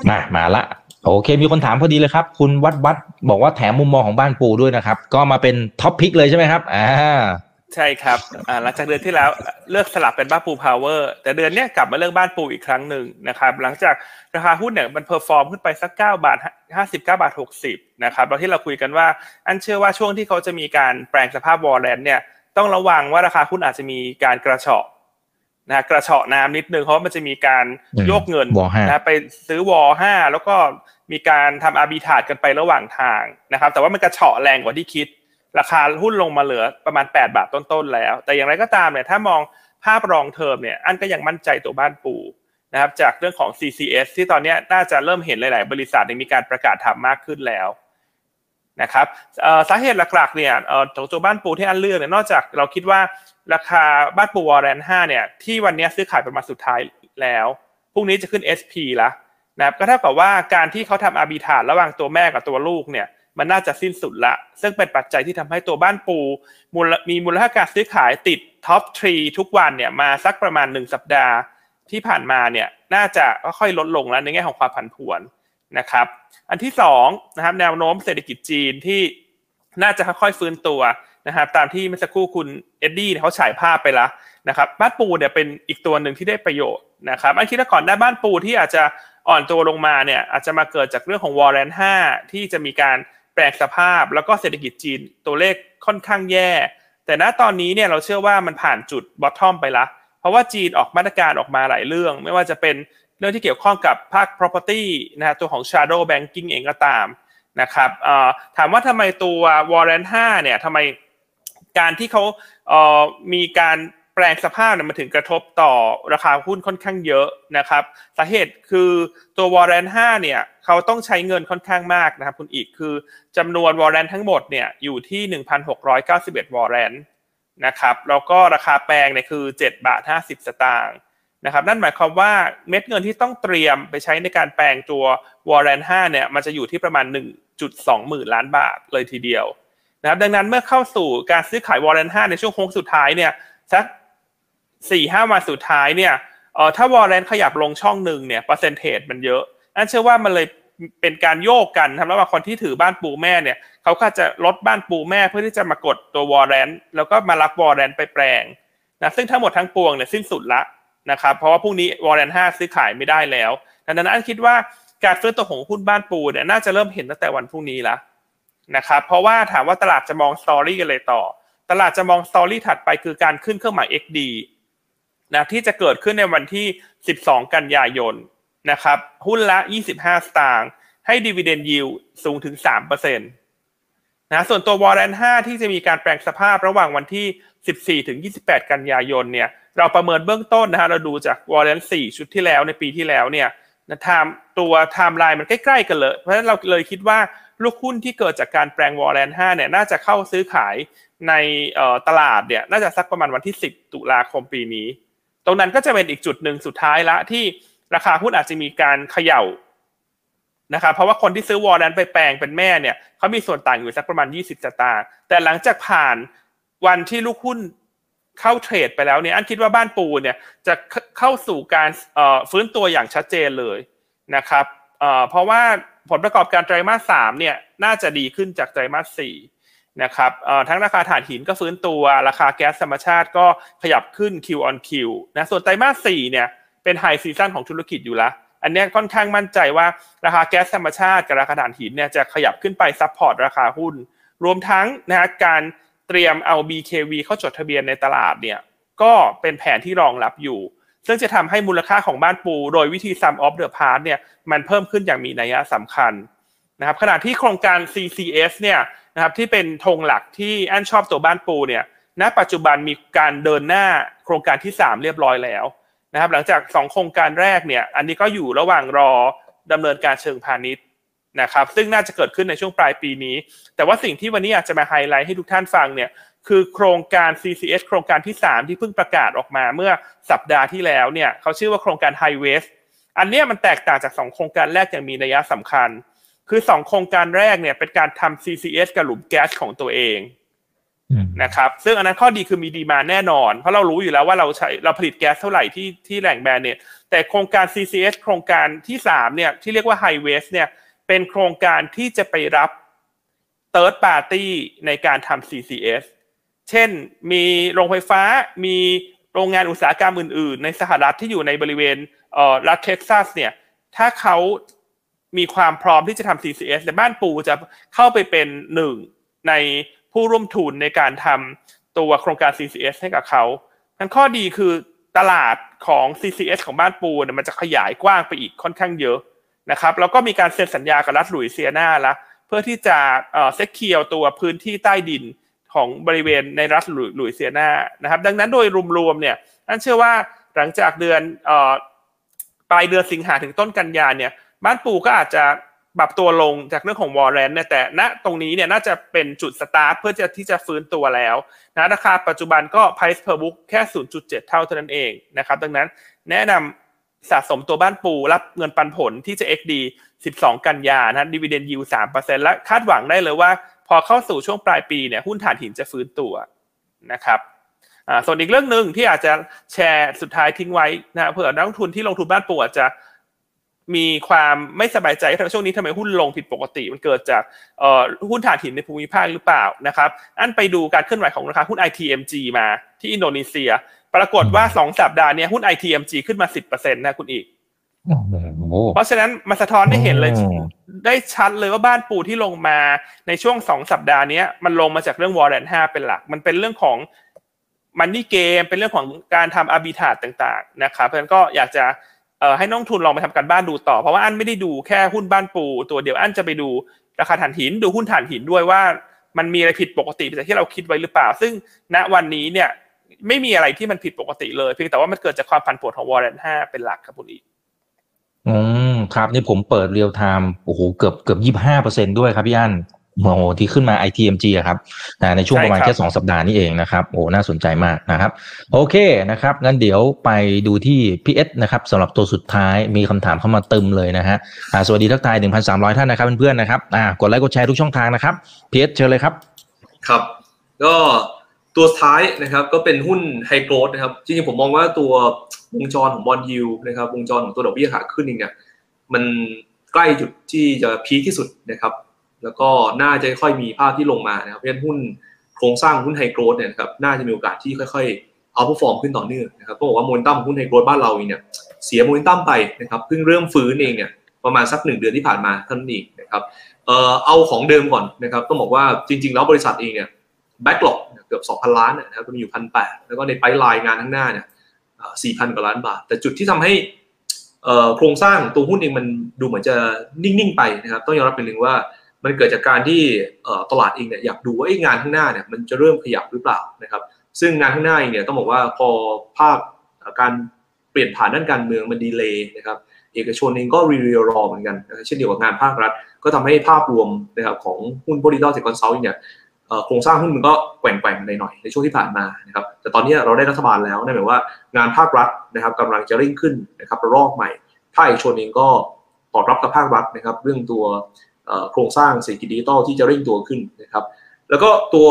มามาละโอเคมีคนถามพอดีเลยครับคุณวัดวัดบอกว่าแถมมุมมองของบ้านปูด้วยนะครับก็มาเป็นท็อปพิกเลยใช่ไหมครับอ่าใช่ครับอ่าหลังจากเดือนที่แล้วเลือกสลับเป็นบ้านปูพาวเวอร์แต่เดือนนี้กลับมาเลือกบ้านปูอีกครั้งหนึ่งนะครับหลังจากราคาหุ้นเนี่ยมันเพอร์ฟอร์มขึ้นไปสักเก้าบาทห้าสิบเก้าบาทหกสิบนะครับแล้วที่เราคุยกันว่าอันเชื่อว่าช่วงที่เขาจะมีการแปลงสภาพวอลเลนเนี่ยต้องระวังว่าราคาหุ้นอาจจะมีการกระเฉาะนะกระเฉาะน้ำนิดนึงเพราะมันจะมีการโยกเงินนะไปซื้อวอลห้าแล้วก็มีการทำอาร์บิทราจกันไประหว่างทางนะครับแต่ว่ามันกระเฉาะแรงกว่าที่คิดราคาหุ้นลงมาเหลือประมาณแปดบาทต้นๆแล้วแต่อย่างไรก็ตามเนี่ยถ้ามองภาพรองเทอมเนี่ยอันก็ยังมั่นใจตัวบ้านปูนะครับจากเรื่องของ ซี ซี เอส ที่ตอนนี้น่าจะเริ่มเห็นหลายๆบริษัทมีการประกาศทำมากขึ้นแล้วนะครับสาเหตุหลักๆเนี่ยของตัวบ้านปูที่อันเลือกเนี่ยนอกจากเราคิดว่าราคาบ้านปูวอร์เรนห้าเนี่ยที่วันนี้ซื้อขายเป็นมาสุดท้ายแล้วพรุ่งนี้จะขึ้น เอส พี ละนะครับก็เท่ากับว่าการที่เขาทำอาร์บิทราจระหว่างตัวแม่กับตัวลูกเนี่ยมันน่าจะสิ้นสุดละซึ่งเป็นปัจจัยที่ทำให้ตัวบ้านปูมีมูลค่าการซื้อขายติดท็อปทรีทุกวันเนี่ยมาสักประมาณหนึ่งสัปดาห์ที่ผ่านมาเนี่ยน่าจะค่อยๆลดลงแล้วในแง่ของความผันผวนนะครับอันที่สองนะครับแนวโน้มเศรษฐกิจจีนที่น่าจะค่อยๆฟื้นตัวนะครับตามที่เมื่อสักครู่คุณเอ็ดดี้เขาฉายภาพไปแล้วนะครับบ้านปูเนี่ยเป็นอีกตัวหนึ่งที่ได้ประโยชน์นะครับอันคิดก่อนหน้าบ้านปูที่อาจจะอ่อนตัวลงมาเนี่ยอาจจะมาเกิดจากเรื่องของวอร์เรนห้าที่จะมีการแปลงสภาพแล้วก็เศรษฐกิจจีนตัวเลขค่อนข้างแย่แต่ณตอนนี้เนี่ยเราเชื่อว่ามันผ่านจุดบอททอมไปละเพราะว่าจีนออกมาตรการออกมาหลายเรื่องไม่ว่าจะเป็นเรื่องที่เกี่ยวข้องกับภาค property นะฮะตัวของ shadow banking เองก็ตามนะครับถามว่าทำไมตัววอร์เรนห้าเนี่ยทำไมการที่เขามีการแปลงสภาพเนี่ยมันถึงกระทบต่อราคาหุ้นค่อนข้างเยอะนะครับสาเหตุคือตัววอร์เรนห้าเนี่ยเขาต้องใช้เงินค่อนข้างมากนะครับคุณอีกคือจำนวนวอร์เรนทั้งหมดเนี่ยอยู่ที่ หนึ่งพันหกร้อยเก้าสิบเอ็ด วอร์เรนนะครับแล้วก็ราคาแปลงเนี่ยคือเจ็ดบาทห้าสิบสตางค์นะครับนั่นหมายความว่าเม็ดเงินที่ต้องเตรียมไปใช้ในการแปลงตัววอร์เรนห้าเนี่ยมันจะอยู่ที่ประมาณ หนึ่งจุดสอง หมื่นล้านบาทเลยทีเดียวนะครับดังนั้นเมื่อเข้าสู่การซื้อขายวอร์เรนห้าในช่วงโค้งสุดท้ายเนี่ยสัก สี่ถึงห้า วันสุดท้ายเนี่ยเอ่อถ้าวอร์เรนขยับลงช่องหนึ่งเนี่ยเปอร์เซ็นเทจมันเยอะนั่นเชื่อว่ามันเลยเป็นการโยกกันทำแล้วว่าคนที่ถือบ้านปูแม่เนี่ยเขาก็จะลดบ้านปูแม่เพื่อที่จะมากดตัววอร์เรนแล้วก็มารับวอร์เรนไปแปลงนะซึ่งทั้งหมดทั้งปวงเนี่ยสิ้นสุดละนะครับเพราะว่าพรุ่งนี้วอร์เรนห้าซื้อขายไม่ได้แล้วดังนั้นอันคิดว่าการซื้อตัวของหุ้นบ้านปูเนี่ยน่าจะเริ่มเห็นตั้งแต่วันพรุ่งนี้ละ นะครับเพราะว่าถามว่าตลาดจะมองสตอรี่อะไรต่อตลาดจะมองสตอรี่ถัดไปคือการขึ้นเครื่องหมาย เอ็กซ์ ดี นะที่จะเกิดขึ้นในวันที่สิบสองกันยายนนะครับหุ้นละยี่สิบห้าสตางค์ให้ดิวิเดนด์ยิลด์สูงถึง สามเปอร์เซ็นต์ นะส่วนตัววอร์เรนท์ห้าที่จะมีการแปลงสภาพระหว่างวันที่สิบสี่ถึงยี่สิบแปดกันยายนเนี่ยเราประเมินเบื้องต้นนะฮะเราดูจากวอร์เรนท์สี่ชุดที่แล้วในปีที่แล้วเนี่ยนะไทม์ตัวไทม์ไลน์มันใกล้ๆกันเลยเพราะฉะนั้นเราเลยคิดว่าลูกหุ้นที่เกิดจากการแปลงวอร์เรนท์ห้าเนี่ยน่าจะเข้าซื้อขายในตลาดเนี่ยน่าจะสักประมาณวันที่สิบตุลาคมปีนี้ตรงนั้นก็จะเป็นอีกจุดหนึ่งสุดท้ายละที่ราคาหุ้นอาจจะมีการเขย่านะครับเพราะว่าคนที่ซื้อวอร์เรนท์ไปแปลงเป็นแม่เนี่ยเขามีส่วนต่างอยู่สักประมาณยี่สิบสตางค์แต่หลังจากผ่านวันที่ลูกหุ้นเข้าเทรดไปแล้วเนี่ยอันคิดว่าบ้านปูเนี่ยจะเข้าสู่การฟื้นตัวอย่างชัดเจนเลยนะครับเพราะว่าผลประกอบการไตรมาสสามเนี่ยน่าจะดีขึ้นจากไตรมาสสี่นะครับทั้งราคาถ่านหินก็ฟื้นตัวราคาแก๊สธรรมชาติก็ขยับขึ้น Q on Q นะส่วนไตรมาสสี่เนี่ยเป็นไฮซีซั่นของธุรกิจอยู่ละอันนี้ค่อนข้างมั่นใจว่าราคาแก๊สธรรมชาติกับราคาถ่านหินเนี่ยจะขยับขึ้นไปซัพพอร์ตราคาหุ้นรวมทั้งนะฮะการเตรียมเอา บี เค วี เข้าจดทะเบียนในตลาดเนี่ยก็เป็นแผนที่รองรับอยู่ซึ่งจะทำให้มูลค่าของบ้านปูโดยวิธี Sum of the Parts เนี่ยมันเพิ่มขึ้นอย่างมีนัยสำคัญนะครับขณะที่โครงการ ซี ซี เอส เนี่ยนะครับที่เป็นธงหลักที่อันชอบตัวบ้านปูเนี่ยณปัจจุบันมีการเดินหน้าโครงการที่สามเรียบร้อยแล้วนะครับหลังจากสองโครงการแรกเนี่ยอันนี้ก็อยู่ระหว่างรอดำเนินการเชิงพาณิชย์นะครับซึ่งน่าจะเกิดขึ้นในช่วงปลายปีนี้แต่ว่าสิ่งที่วันนี้อยากจะมาไฮไลท์ให้ทุกท่านฟังเนี่ยคือโครงการ ซี ซี เอส โครงการที่สามที่เพิ่งประกาศออกมาเมื่อสัปดาห์ที่แล้วเนี่ยเขาชื่อว่าโครงการ High Waste อันเนี้ยมันแตกต่างจากสองโครงการแรกอย่างมีนัยสำคัญคือสองโครงการแรกเนี่ยเป็นการทำ ซี ซี เอส กับหลุมแก๊สของตัวเองนะครับซึ่งอันนั้นข้อดีคือมีดีมานด์แน่นอนเพราะเรารู้อยู่แล้วว่าเราใช้เราผลิตแก๊สเท่าไหร่ที่ที่แหล่งแบรนด์เนี่ยแต่โครงการ ซี ซี เอส โครงการที่สามเนี่ยที่เรียกว่า High Waste เนี่ยเป็นโครงการที่จะไปรับ Third Party ในการทำ ซี ซี เอส เช่นมีโรงไฟฟ้ามีโรงงานอุตสาหกรรมอื่นๆในสหรัฐที่อยู่ในบริเวณรัฐเท็กซัสเนี่ยถ้าเขามีความพร้อมที่จะทำ ซี ซี เอส ในบ้านปูจะเข้าไปเป็นหนึ่งในผู้ร่วมทุนในการทำตัวโครงการ ซี ซี เอส ให้กับเขาทั้งข้อดีคือตลาดของ ซี ซี เอส ของบ้านปูเนี่ยมันจะขยายกว้างไปอีกค่อนข้างเยอะนะครับแล้วก็มีการเซ็นสัญญากับรัฐหลุยเซียนาละเพื่อที่จะเอ่อเซ็กเคียวตัวพื้นที่ใต้ดินของบริเวณในรัฐหลุยเซียนานะครับดังนั้นโดยรวมๆเนี่ยอันเชื่อว่าหลังจากเดือนเอ่อปลายเดือนสิงหาถึงต้นกันยาเนี่ยบ้านปูก็อาจจะปรับตัวลงจากเรื่องของวอร์เรนท์เนี่ยแต่ณตรงนี้เนี่ยน่าจะเป็นจุดสตาร์ทเพื่อจะที่จะฟื้นตัวแล้วนะราคาปัจจุบันก็ price per book แค่ ศูนย์จุดเจ็ดเท่าเท่านั้นเองนะครับดังนั้นแนะนำสะสมตัวบ้านปูรับเงินปันผลที่จะ เอ็กซ์ ดี สิบสองกันยานะ Dividend Yield สามเปอร์เซ็นต์ และคาดหวังได้เลยว่าพอเข้าสู่ช่วงปลายปีเนี่ยหุ้นถ่านหินจะฟื้นตัวนะครับอ่าส่วนอีกเรื่องหนึ่งที่อาจจะแชร์สุดท้ายทิ้งไว้นะเผื่อนักลงทุนที่ลงทุนบ้านปูอาจจะมีความไม่สบายใจว่าช่วงนี้ทำไมหุ้นลงผิดปกติมันเกิดจากเอ่อหุ้นถ่านหินในภูมิภาคหรือเปล่านะครับอันไปดูการเคลื่อนไหวของราคาหุ้น ไอ ที เอ็ม จี มาที่อินโดนีเซียปรากฏว่าสองสัปดาห์นี้หุ้น ไอ ที เอ็ม จี ขึ้นมา สิบเปอร์เซ็นต์ นะคุณอีกเพราะฉะนั้นมาสะท้อนได้เห็นเลยได้ชัดเลยว่าบ้านปูที่ลงมาในช่วงสองสัปดาห์นี้มันลงมาจากเรื่องวอร์เรนท์ห้าเป็นหลักมันเป็นเรื่องของมันนี่เกมเป็นเรื่องของการทำอาร์บิทราจต่างๆนะครับเพราะฉะนั้นก็อยากจะเอ่อให้นักลงทุนลองไปทำการบ้านดูต่อเพราะว่าอันไม่ได้ดูแค่หุ้นบ้านปูตัวเดียวอันจะไปดูราคาถ่านหินดูหุ้นถ่านหินด้วยว่ามันมีอะไรผิดปกติจากที่เราคิดไว้หรือเปล่าซึ่งณวันนี้เนี่ยไม่มีอะไรที่มันผิดปกติเลยเพียงแต่ว่ามันเกิดจากความผันผวนของวอร์เรนท์ห้าเป็นหลักครับคุณอีกอืมครับนี่ผมเปิดเรียลไทม์โอ้โหเกือบเกือบ ยี่สิบห้าเปอร์เซ็นต์ ด้วยครับพี่อั้นโอ้โหที่ขึ้นมา ไอ ที เอ็ม จี อ่ะครับนะในช่วงประมาณแค่สองสัปดาห์นี้เองนะครับโอ้น่าสนใจมากนะครับโอเคนะครับงั้นเดี๋ยวไปดูที่ พี เอส นะครับสำหรับตัวสุดท้ายมีคำถามเข้ามาตึมเลยนะฮะอ่าสวัสดีทักทาย หนึ่งพันสามร้อย ท่านนะครับเพื่อนๆนะครับอ่ากดไลค์กดแชร์ทุกช่องทางนะครับ พี เอส เชิญเลยครับครับก็ตัวท้ายนะครับก็เป็นหุ้นไฮโกรทนะครับจริงๆผมมองว่าตัววงจรของบอนด์ยิลด์นะครับวงจรของตัวดอกเบี้ยขาขึ้นเองเนี่ยมันใกล้จุดที่จะพีคที่สุดนะครับแล้วก็น่าจะค่อยมีภาพที่ลงมานะครับเพราะฉะนั้นหุ้นโครงสร้างหุ้นไฮโกรทเนี่ยนะครับน่าจะมีโอกาสที่ค่อยๆ Outperform ขึ้นต่อเนื่องนะครับก็บอกว่าโมเมนตัมหุ้นไฮโกรทบ้านเราเนี่ยเสียโมเมนตัมไปนะครับเพิ่งเริ่มฟื้นเองเนี่ย ประมาณสักหนึ่งเดือนที่ผ่านมาเท่านั้นเองนะครับเอ่อเอาของเดิมก่อนนะครับต้องบอกว่าจริงๆแล้วบริษัทเองเนี่ยแบ็กหลอกเกือบ สองพัน ล้านนะครับก็มีอยู่ หนึ่งพันแปดร้อย แล้วก็ในไพป์ไลน์งานข้างหน้าเนี่ย สี่พัน กว่าล้านบาทแต่จุดที่ทำให้โครงสร้างตัวหุ้นเองมันดูเหมือนจะนิ่งๆไปนะครับต้องยอมรับเป็นหนึ่งว่ามันเกิดจากการที่ตลาดเองเนี่ยอยากดูว่างานข้างหน้าเนี่ยมันจะเริ่มขยับหรือเปล่านะครับซึ่งงานข้างหน้าเองเนี่ยต้องบอกว่าพอภาพการเปลี่ยนผ่านด้านการเมืองมันดีเลย์นะครับเอกชนเองก็รีเรียรอเหมือนกันเช่นเดียวกับงานภาครัฐก็ทำให้ภาพรวมนะครับของหุ้นบริษัทเทคคอนซัลท์เนี่ยโครงสร้างหุ้นมันก็แกว่งๆหน่อยๆในช่วงที่ผ่านมานะครับแต่ตอนนี้เราได้รัฐบาลแล้วนั่นหมายว่างานภาครัฐนะครับกำลังจะเร่งขึ้นนะครับระลอกใหม่ภาคเอกชนเองก็ตอบรับกับภาครัฐนะครับเรื่องตัวโครงสร้างเศรษฐกิจดิจิทัลที่จะเร่งตัวขึ้นนะครับแล้วก็ตัว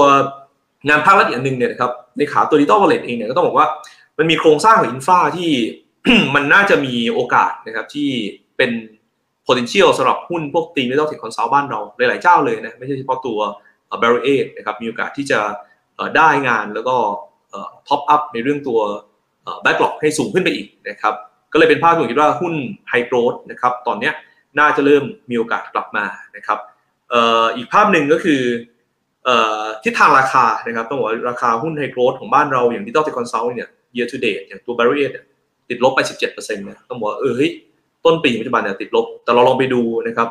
งานภาครัฐอีกหนึ่งเนี่ยนะครับในขาตัวดิจิทัลวอลเล็ตเองเนี่ยก็ต้องบอกว่ามันมีโครงสร้างของอินฟราที่ มันน่าจะมีโอกาสนะครับที่เป็น potential สำหรับหุ้นพวกทีมดิจิทัลเทคคอนซัลท์บ้านเราหลายๆเจ้าเลยนะไม่ใช่เฉพาะตัวBarrier นะครับมีโอกาสที่จะได้งานแล้วก็ท็อปอัพในเรื่องตัวแบ็กหลอกให้สูงขึ้นไปอีกนะครับก็เลยเป็นภาพที่ผมคิดว่าหุ้นไฮโกรธนะครับตอนนี้น่าจะเริ่มมีโอกาสกลับมานะครับอีกภาพหนึ่งก็คือทิศทางราคานะครับต้องบอกว่าราคาหุ้นไฮโกรธของบ้านเราอย่าง Digital Tech Consult เนี่ย year to date อย่างตัว Barrier เนี่ยติดลบไป สิบเจ็ดเปอร์เซ็นต์ นะต้องบอกว่าเออเฮ้ยต้นปีปัจจุบันเนี่ยติดลบแต่เราลองไปดูนะครับ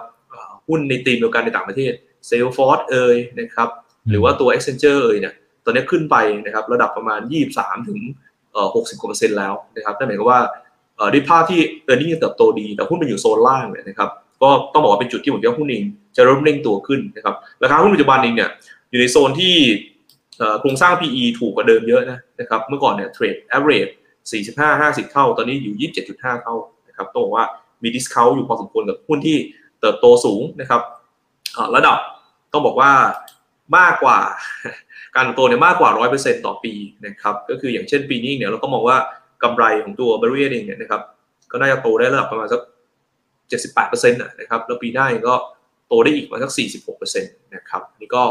หุ้นในธีมเดียวกันในต่างประเทศเซลฟอร์ดเอ่ยนะครับหรือว่าตัว Accenture เอ่ยเนี่ยตอนนี้ขึ้นไปนะครับระดับประมาณ ยี่สิบสาม ถึง หกสิบ กว่าเปอร์เซ็นต์แล้วนะครับนั่นหมายความว่าด้วยภาพที่ earning ยังเติบโตดีแต่หุ้นมันอยู่โซนล่างเนี่ยนะครับก็ต้องบอกว่าเป็นจุดที่ผมคิดว่าหุ้นเองจะเริ่มเร่งตัวขึ้นนะครับราคาหุ้นปัจจุบันเองเนี่ยอยู่ในโซนที่โครงสร้าง พี อี ถูกกว่าเดิมเยอะนะนะครับเมื่อก่อนเนี่ยเทรด average สี่สิบห้า ห้าสิบ เท่าตอนนี้อยู่ ยี่สิบเจ็ดจุดห้า เท่านะครับต้องบอกว่ามี discount อยู่พอสมควรกับหุ้นที่เติบโตสูงนะครับระดับต้องบอกว่ามากกว่าการโตเนี่ยมากกว่า หนึ่งร้อยเปอร์เซ็นต์ ต่อปีนะครับก็คืออย่างเช่นปีนี้เนี่ยเราก็มองว่ากำไรของตัว Barrier เองเนี่ยนะครับก็น่าจะโตได้ระดับประมาณสัก เจ็ดสิบแปดเปอร์เซ็นต์ นะครับแล้วปีหน้าก็โตได้อีกประมาณสัก สี่สิบหกเปอร์เซ็นต์ นะครับนี่ก็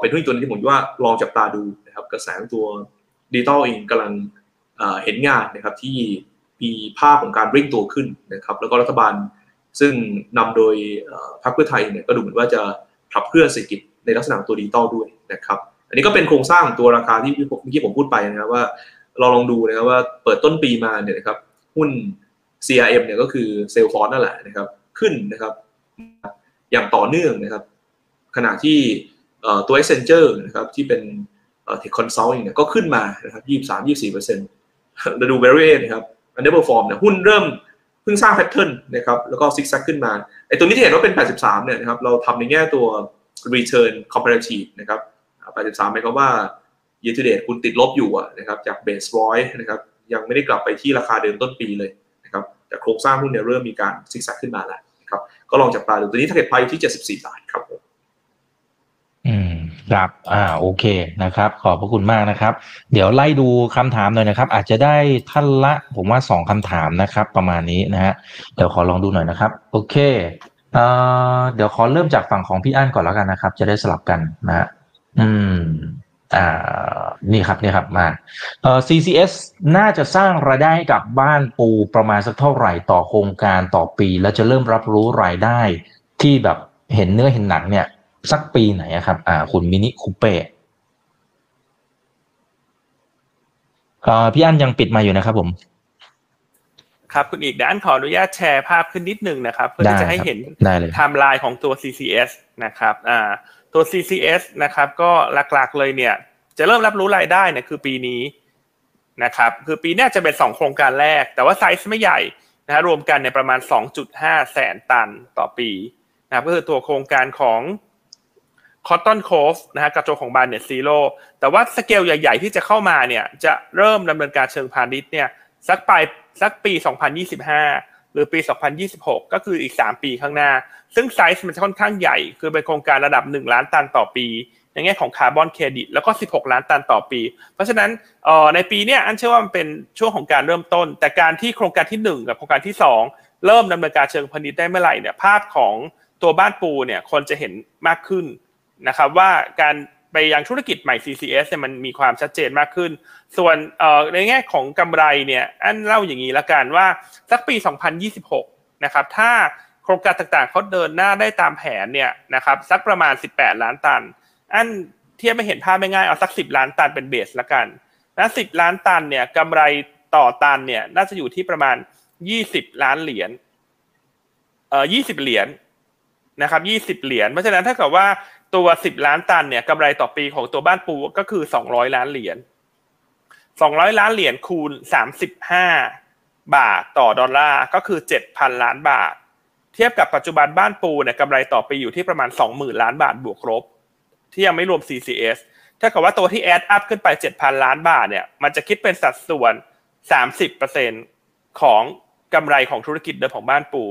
เป็นหุ้นตัวนึงที่ผมว่าลองจับตาดูนะครับกระแสของตัว Digital เองกำลังเห็นงานนะครับที่มีภาพของการเร่งตัวขึ้นนะครับแล้วก็รัฐบาลซึ่งนำโดยพรรคเพื่อไทยเนี่ยก็ดูเหมือนว่าจะขับเคลื่อนเศรษฐกิจในลักษณะของตัวดิจิตอลด้วยนะครับอันนี้ก็เป็นโครงสร้างตัวราคาที่เมื่อกี้ผมพูดไปนะครับว่าเราลองดูนะครับว่าเปิดต้นปีมาเนี่ยนะครับหุ้น ซี อาร์ เอ็ม เนี่ยก็คือเซลฟอร์ดนั่นแหละนะครับขึ้นนะครับอย่างต่อเนื่องนะครับขณะที่ตัว Accenture นะครับที่เป็นเทคคอนซัลท์เนี่ยก็ขึ้นมานะครับ ยี่สิบสาม ยี่สิบสี่เปอร์เซ็นต์ เราดู Barrier นะครับ Underperform เนี่ยหุ้นเริ่มเพิ่งสร้างแพทเทิร์นนะครับแล้วก็ซิกแซกขึ้นมาไอ้ตัวนี้ที่เห็นว่าเป็นแปดสิบสามเนี่ยนะครับเราทำในแง่ตัว return comparative นะครับแปดสิบสามหมายความว่า year to date คุณติดลบอยู่นะครับจาก base หนึ่งร้อยนะครับยังไม่ได้กลับไปที่ราคาเดิมต้นปีเลยนะครับแต่โครงสร้างหุ้นเนี่ยเริ่มมีการซิกแซกขึ้นมาแล้วนะครับก็ลองจับตาดูตัวนี้ target price ที่เจ็ดสิบสี่บาทครับผมอืมครับอ่าโอเคนะครับขอบพระคุณมากนะครับเดี๋ยวไล่ดูคำถามหน่อยนะครับอาจจะได้ท่านละผมว่าสองคำถามนะครับประมาณนี้นะฮะเดี๋ยวขอลองดูหน่อยนะครับโอเคเอ่อเดี๋ยวขอเริ่มจากฝั่งของพี่อั้นก่อนแล้วกันนะครับจะได้สลับกันนะฮะอืมอ่านี่ครับนี่ครับมาเอ่อ ซี ซี เอส น่าจะสร้างรายได้กับบ้านปูประมาณสักเท่าไหร่ต่อโครงการต่อปีแล้วจะเริ่มรับรู้รายได้ที่แบบเห็นเนื้อเห็นหนังเนี่ยสักปีไหนครับอ่าคุณมินิคูเป้อ่าพี่อั้นยังปิดมาอยู่นะครับผมครับคุณอีกด้านขออนุญาตแชร์ภาพขึ้นนิดนึงนะครับเพื่อที่จะให้เห็นไทม์ไลน์ของตัว ซี ซี เอส นะครับอ่าตัว ซี ซี เอส นะครับก็หลักๆเลยเนี่ยจะเริ่มรับรู้รายได้เนี่ยคือปีนี้นะครับคือปีนี้จะเป็นสองโครงการแรกแต่ว่าไซส์ไม่ใหญ่นะฮะรวมกันเนี่ยประมาณ สองจุดห้า แสนตันต่อปีนะครับก็คือตัวโครงการของคอตตอนโคฟนะฮะกระโจของบานเน็ตซีโร่แต่ว่าสเกลใหญ่ๆที่จะเข้ามาเนี่ยจะเริ่มดำเนินการเชิงพาณิชย์เนี่ยสักปลายสักปีสองพันยี่สิบห้าหรือปีสองพันยี่สิบหกก็คืออีกสามปีข้างหน้าซึ่งไซส์มันจะค่อนข้างใหญ่คือเป็นโครงการระดับหนึ่งล้านตันต่อปีในแง่ของคาร์บอนเครดิตแล้วก็สิบหกล้านตันต่อปีเพราะฉะนั้นเอ่อในปีเนี้ยอันเชื่อว่ามันเป็นช่วงของการเริ่มต้นแต่การที่โครงการที่หนึ่งกับโครงการที่สองเริ่มดำเนินการเชิงพาณิชย์ได้เมื่อไหร่เนี่ยภาพของตัวบ้านปูเนี่ยคนจะเห็นมากขึ้นนะครับว่าการไปยังธุรกิจใหม่ ซี ซี เอส เนี่ยมันมีความชัดเจนมากขึ้นส่วนในแง่ของกำไรเนี่ยอันเล่าอย่างนี้ละกันว่าสักปีสองพันยี่สิบหกนะครับถ้า โครงการต่างๆเขาเดินหน้าได้ตามแผนเนี่ยนะครับสักประมาณสิบแปดล้านตันอันเทียบไม่เห็นภาพไม่ง่ายเอาสักสิบล้านตันเป็นเบสละกันนะสิบล้านตันเนี่ยกำไรต่อตันเนี่ยน่าจะอยู่ที่ประมาณยี่สิบล้านเหรียญเอ่อยี่สิบเหรียญนะครับยี่สิบเหรียญเพราะฉะนั้นถ้าเกิดว่าตัวสิบล้านตันเนี่ยกำไรต่อปีของตัวบ้านปูก็คือสองร้อยล้านเหรียญสองร้อยล้านเหรียญคูณสามสิบห้าบาทต่อดอลลาร์ก็คือ เจ็ดพันล้านบาทเทียบกับปัจจุบันบ้านปูเนี่ยกำไรต่อปีอยู่ที่ประมาณ สองหมื่นล้านบาทบวกลบที่ยังไม่รวม ซี ซี เอส ถ้าเกิดว่าตัวที่แอดอัพขึ้นไป เจ็ดพันล้านบาทเนี่ยมันจะคิดเป็นสัดส่วน สามสิบเปอร์เซ็นต์ ของกำไรของธุรกิจเดิมของบ้านปู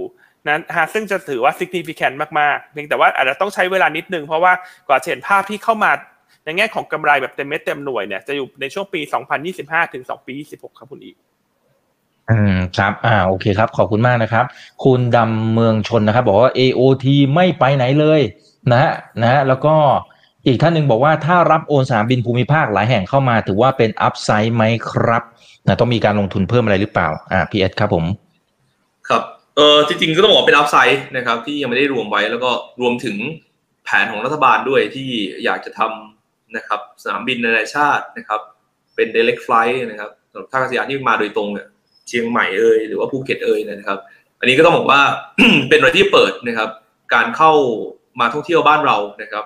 นั้นฮะซึ่งจะถือว่า significant มากๆเพียงแต่ว่าอาจจะต้องใช้เวลานิดนึงเพราะว่ากว่าจะเห็นภาพที่เข้ามาในแง่ของกำไรแบบเต็มเม็ดเต็มหน่วยเนี่ยจะอยู่ในช่วงปีสองพันยี่สิบห้าถึงสองพันยี่สิบหกครับคุณอีกอืมครับอ่าโอเคครับขอบคุณมากนะครับคุณดำเมืองชนนะครับบอกว่า เอ โอ ที ไม่ไปไหนเลยนะฮะนะฮะแล้วก็อีกท่านหนึ่งบอกว่าถ้ารับโอนสนามบินภูมิภาคหลายแห่งเข้ามาถือว่าเป็นอัพไซด์ไหมครับนะต้องมีการลงทุนเพิ่มอะไรหรือเปล่าอ่าพีเอสครับผมครับเออจริงๆก็ต้องบอกเป็นอัพไซด์นะครับที่ยังไม่ได้รวมไว้แล้วก็รวมถึงแผนของรัฐบาลด้วยที่อยากจะทำนะครับสนามบินนานาชาตินะครับเป็น direct flight นะครับสำหรับท่าอากาศยานที่มาโดยตรงเนี่ยเชียงใหม่เอ่ยหรือว่าภูเก็ตเอ่ยนะครับอันนี้ก็ต้องบอกว่า เป็นอะไรที่เปิดนะครับการเข้ามาท่องเที่ยวบ้านเรานะครับ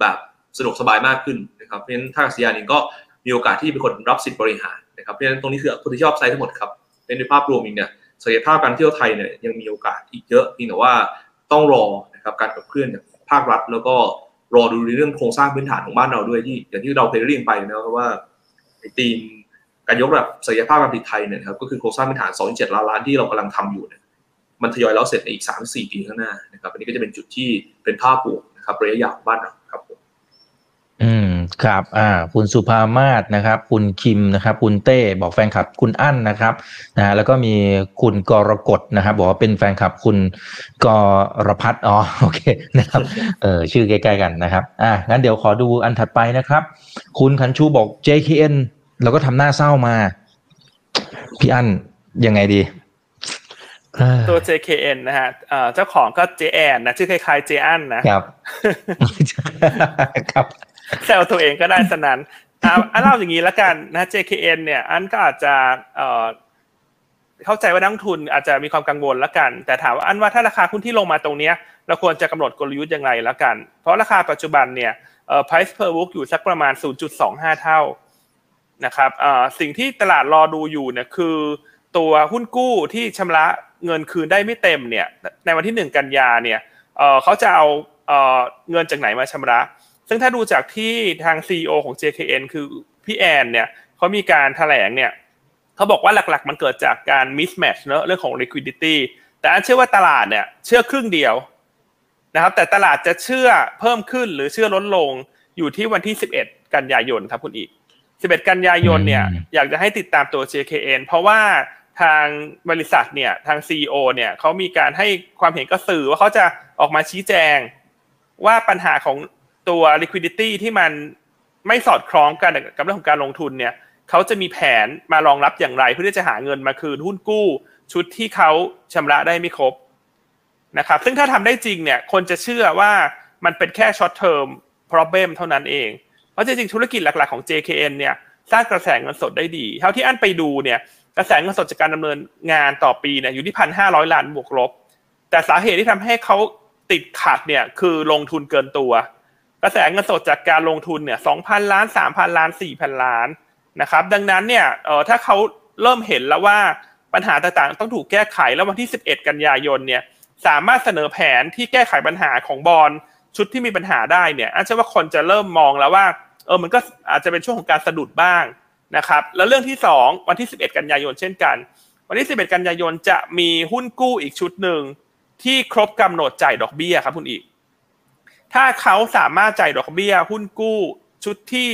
แบบสะดวกสบายมากขึ้นนะครับเพราะฉะนั้นท่าอากาศยานนี้ก็มีโอกาสที่เป็นคนรับสิทธิ์บริหารนะครับเพราะฉะนั้นตรงนี้คือ potential upside ทั้งหมดครับในภาพรวมเองเนี่ยศักยภาพการเที่ยวไทยเนี่ยยังมีโอกาสอีกเยอะเพียงแต่ว่าต้องรอนะครับการขับเคลื่อนจากภาครัฐแล้วก็รอดูในเรื่องโครงสร้างพื้นฐานของบ้านเราด้วยที่อย่างที่เราเคยเรียนไปนะครับว่าในธีมการยกระดับศักยภาพการผลิตไทยเนี่ยครับก็คือโครงสร้างพื้นฐาน สองจุดเจ็ดล้านล้านที่เรากำลังทำอยู่เนี่ยมันทยอยแล้วเสร็จในอีก สามถึงสี่ปีข้างหน้านะครับอันนี้ก็จะเป็นจุดที่เป็นภาพบวกนะครับระยะยาวบ้านเราครับผมอืมครับอ่าคุณสุภามาศนะครับคุณคิมนะครับคุณเต้บอกแฟนคลับคุณอั้นนะครับนะฮะแล้วก็มีคุณกรกฎนะครับบอกว่าเป็นแฟนคลับคุณกรพัฒน์อ๋อโอเคนะครับเออชื่อใกล้ๆกันนะครับอ่ะงั้นเดี๋ยวขอดูอันถัดไปนะครับคุณขันชูบอก เจ เค เอ็น แล้วก็ทำหน้าเศร้ามาพี่อั้นยังไงดีตัว เจ เค เอ็น นะฮะเจ้าของก็ เจ แอน นะชื่อคล้ายๆ เจ อั้นนะครับครับแซวตัวเองก็ได้สนั้นอ่าเล่าอย่างนี้ละกันนะ เจ เค เอ็น เนี่ยอันก็อาจจะเอ่อเข้าใจว่านักลงทุนอาจจะมีความกังวลละกันแต่ถามว่าอันว่าถ้าราคาหุ้นที่ลงมาตรงเนี้ยเราควรจะกำหนดกลยุทธ์ยังไงละกันเพราะราคาปัจจุบันเนี่ยเอ่อ price per book อยู่สักประมาณ ศูนย์จุดสองห้าเท่านะครับเอ่อสิ่งที่ตลาดรอดูอยู่เนี่ยคือตัวหุ้นกู้ที่ชำระเงินคืนได้ไม่เต็มเนี่ยในวันที่หนึ่งกันยาเนี่ยเอ่อเขาจะเอาเอ่อเงินจากไหนมาชำระซึ่งถ้าดูจากที่ทาง ซี อี โอ ของ เจ เค เอ็น คือพี่แอนเนี่ยเขามีการแถลงเนี่ยเขาบอกว่าหลักๆมันเกิดจากการ mismatch เนอะเรื่องของ liquidity แต่อันเชื่อว่าตลาดเนี่ยเชื่อครึ่งเดียวนะครับแต่ตลาดจะเชื่อเพิ่มขึ้นหรือเชื่อลดลงอยู่ที่วันที่สิบเอ็ดกันยายนครับคุณอีกสิบเอ็ดกันยายนเนี่ยอยากจะให้ติดตามตัว เจ เค เอ็น เพราะว่าทางบริษัทเนี่ยทาง ซี อี โอ เนี่ยเขามีการให้ความเห็นกับสื่อว่าเขาจะออกมาชี้แจงว่าปัญหาของตัว liquidity ที่มันไม่สอดคล้องกันกับเรื่องของการลงทุนเนี่ยเขาจะมีแผนมารองรับอย่างไรเพื่อที่จะหาเงินมาคืนหุ้นกู้ชุดที่เขาชำระได้ไม่ครบนะครับซึ่งถ้าทำได้จริงเนี่ยคนจะเชื่อว่ามันเป็นแค่ short term problem เท่านั้นเองเพราะจริงๆธุรกิจหลักๆของ เจ เค เอ็น เนี่ยสร้างกระแสเงินสดได้ดีเท่าที่อั้นไปดูเนี่ยกระแสเงินสดจากการดำเนินงานต่อปีเนี่ยอยู่ที่ หนึ่งพันห้าร้อยล้านบวกลบแต่สาเหตุที่ทำให้เขาติดขัดเนี่ยคือลงทุนเกินตัวกระแสเงินสดจากการลงทุนเนี่ย สองพันล้าน สามพันล้าน สี่พันล้านนะครับดังนั้นเนี่ยเอ่อถ้าเขาเริ่มเห็นแล้วว่าปัญหาต่างๆต้องถูกแก้ไขแล้ววันที่สิบเอ็ดกันยายนเนี่ยสามารถเสนอแผนที่แก้ไขปัญหาของบอนด์ชุดที่มีปัญหาได้เนี่ยอาจจะว่าคนจะเริ่มมองแล้วว่าเออมันก็อาจจะเป็นช่วงของการสะดุดบ้างนะครับแล้วเรื่องที่สองวันที่สิบเอ็ดกันยายนเช่นกันวันที่สิบเอ็ดกันยายนจะมีหุ้นกู้อีกชุดนึงที่ครบกำหนดจ่ายดอกเบี้ยครับคุณอีกถ้าเขาสามารถจ่ายดอกเบี้ยหุ้นกู้ชุดที่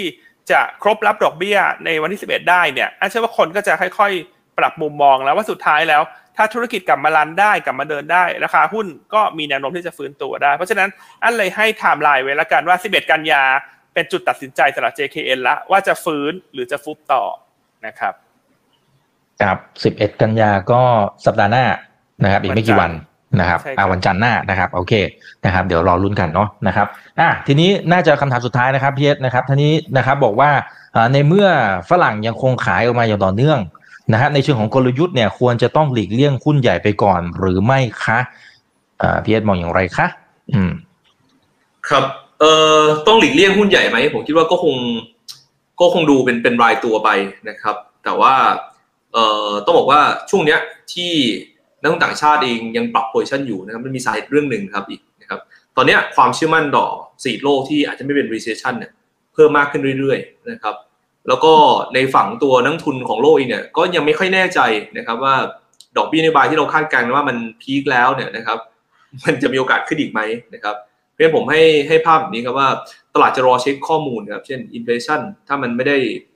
จะครบรับดอกเบี้ยในวันที่สิบเอ็ดได้เนี่ยอันเชื่อว่าคนก็จะค่อยๆปรับมุมมองแล้วว่าสุดท้ายแล้วถ้าธุรกิจกลับมารันได้กลับมาเดินได้ราคาหุ้นก็มีแนวโน้มที่จะฟื้นตัวได้เพราะฉะนั้นอันเลยให้ไทม์ไลน์ไว้ละกันว่าสิบเอ็ดกันยาเป็นจุดตัดสินใจสำหรับ เจ เค เอ็น ละว่าจะฟื้นหรือจะฟุบต่อนะครับครับสิบเอ็ดกันยาก็สัปดาห์หน้านะครับอีกไม่กี่วัน นะครับอ่าวันจันทร์หน้านะครับโอเคนะครับเดี๋ยวรอลุ้นกันเนาะนะครับอ่ะทีนี้น่าจะคำถามสุดท้ายนะครับพีเอสนะครับท่านนี้นะครับบอกว่าในเมื่อฝรั่งยังคงขายออกมาอย่างต่อเนื่องนะฮะในเชิงของกลยุทธ์เนี่ยควรจะต้องหลีกเลี่ยงหุ้นใหญ่ไปก่อนหรือไม่คะอ่าพีเอสมองอย่างไรคะอืมครับเอ่อต้องหลีกเลี่ยงหุ้นใหญ่ไหมผมคิดว่าก็คงก็คงดูเป็นเป็นรายตัวไปนะครับแต่ว่าเอ่อต้องบอกว่าช่วงเนี้ยที่นักลงทุนต่างชาติเองยังปรับโพซิชั่นอยู่นะครับมันมีสาเหตุเรื่องหนึ่งครับอีกนะครับตอนนี้ความเชื่อมั่นต่อสีโลกที่อาจจะไม่เป็น recession เนี่ยเพิ่มมากขึ้นเรื่อยๆนะครับแล้วก็ในฝั่งตัวนักทุนของโลกเองเนี่ยก็ยังไม่ค่อยแน่ใจนะครับว่าดอกเบี้ยนโยบายที่เราคาดการณ์ว่ามันพีคแล้วเนี่ยนะครับมันจะมีโอกาสขึ้นอีกไหมนะครับเพราะฉะนั้นผมให้ให้ภาพแบบนี้ครับว่าตลาดจะรอเช็คข้อมูลครับเช่น inflation ถ้ามันไม่ได้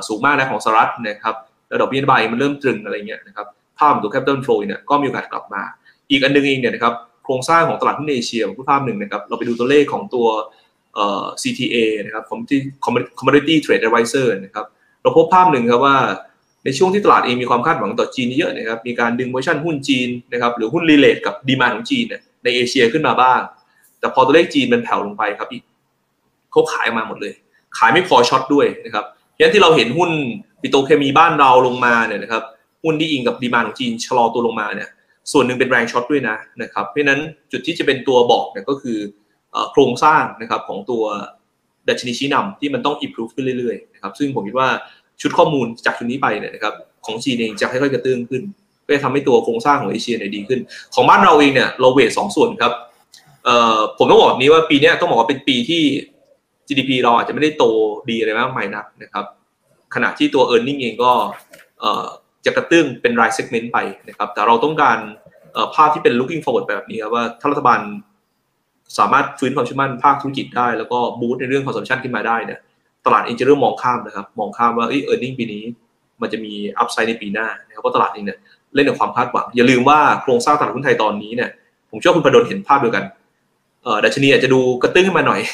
สูงมากนะของสหรัฐนะครับแล้วดอกเบี้ยนโยบายมันเริ่มตรึงอะไรเงี้ยนะครับภาพของตัว Capital Flow เนี่ยก็มีโอกาสกลับมาอีกอันนึงเองเนี่ยนะครับโครงสร้างของตลาดหุ้นเอเชียผมพูดภาพหนึ่งนะครับเราไปดูตัวเลขของตัวเอ่อ ซี ที เอ นะครับ Commodity Trade Advisor นะครับเราพบภาพหนึ่งครับว่าในช่วงที่ตลาดเองมีความคาดหวังต่อจีนเยอะนะครับมีการดึงโพซิชั่นหุ้นจีนนะครับหรือหุ้น relate กับ demand ของจีนเนี่ยในเอเชียขึ้นมาบ้างแต่พอตัวเลขจีนมันแผ่วลงไปครับอีกเขาขายมาหมดเลยขายไม่พอช็อตด้วยนะครับงั้นที่เราเห็นหุ้นปิโตรเคมีบ้านเราลงมาเนี่ยนะครับหุ้นที่อิงกับดีมานด์ของจีนชะลอตัวลงมาเนี่ยส่วนหนึ่งเป็นแรงช็อตด้วยนะนะครับเพราะฉะนั้นจุดที่จะเป็นตัวบอกเนี่ยก็คือโครงสร้างนะครับของตัวดัชนีชี้นำที่มันต้อง improve ขึ้นเรื่อยๆนะครับซึ่งผมคิดว่าชุดข้อมูลจากชุดนี้ไปเนี่ยนะครับของจีนเองจะค่อยๆกระเตื้องขึ้นก็จะทำให้ตัวโครงสร้างของเอเชียเนี่ยดีขึ้นของบ้านเราเองเนี่ยเราเวทสองส่วนครับผมต้องบอกแบบนี้ว่าปีนี้ต้องบอกว่าเป็นปีที่ จี ดี พี เราอาจจะไม่ได้โตดีอะไรมากมายนักนะครับขณะที่ตัว earning เองก็จะกระตุ้นเป็นรายเซกเมนต์ไปนะครับแต่เราต้องการภาพที่เป็น looking forward แบบนี้ครับว่าถ้ารัฐบาลสามารถฟื้นความเชื่อมั่นภาคธุรกิจได้แล้วก็บูสต์ในเรื่อง consumption ขึ้นมาได้เนี่ยตลาดเองจะเริ่มมองข้ามนะครับมองข้ามว่าเออ earning ปีนี้มันจะมี upside ในปีหน้านะครับเพราะตลาดเองเนี่ยเล่นกับความคาดหวังอย่าลืมว่าโครงสร้างตลาดหุ้นไทยตอนนี้เนี่ยผมเชื่อคุณประดลเห็นภาพเดียวกันดัชนีอาจจะดูกระตุ้นขึ้นมาหน่อย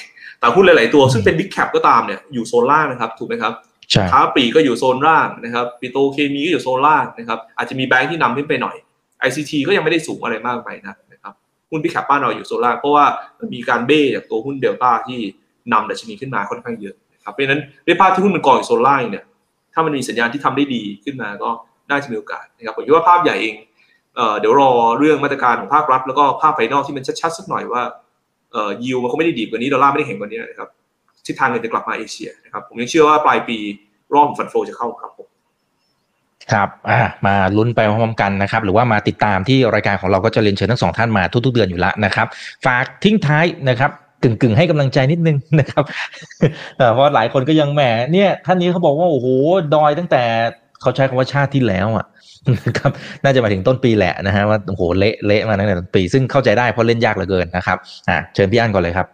แต่หุ้นหลายๆตัวซึ่งเป็น big cap ก็ตามเนี่ยอยู่โซนล่างนะครับถูกไหมครับค้าปลีกก็อยู่โซนล่างนะครับปิโตรเคมีก็อยู่โซนล่างนะครับอาจจะมีแบงค์ที่นำขึ้นไปหน่อย ไอ ซี ที ก็ยังไม่ได้สูงอะไรมากไปนะนะครับหุ้นพิกัดบ้านเราอยู่โซนล่างเพราะว่ามีการเบ้จากตัวหุ้นเดลต้าที่นำดัชนีขึ้นมาค่อนข้างเยอะนะครับเพราะฉะนั้นด้วยภาพที่หุ้นมันกองอยู่โซนล่างเนี่ยถ้ามันมีสัญญาณที่ทำได้ดีขึ้นมาก็น่าจะมีโอกาสนะครับผมคิดว่าภาพใหญ่เองเอ่อเดี๋ยวรอเรื่องมาตรการของภาครัฐแล้วก็ภาพไฟนอลที่มันชัดๆสักหน่อยว่าเอ่อยิวมันคงไม่ได้ดีกว่านี้ดอลลาร์ไม่ได้แข็งกว่านี้นะครับทิศทางเงินจะกลับมาเอเชียนะครับผมยังเชื่อว่าปลายปีรอบฟันโฟจะเข้าครับผมครับอ่ามาลุ้นไปพร้อมๆกันนะครับหรือว่ามาติดตามที่รายการของเราก็จะเรียนเชิญทั้งสองท่านมาทุกๆเดือนอยู่แล้วนะครับฝากทิ้งท้ายนะครับกึ่งๆให้กำลังใจนิดนึงนะครับเพราะหลายคนก็ยังแหมเนี่ยท่านนี้เขาบอกว่าโอ้โหดอยตั้งแต่เขาใช้คำว่าชาติที่แล้วอ่ะนะครับน่าจะมาถึงต้นปีแหละนะฮะว่าโอ้โหเละเละมาตั้งแต่ต้นปีซึ่งเข้าใจได้เพราะเล่นยากเหลือเกินนะครับอ่าเชิญพี่อั้นก่อนเลยครั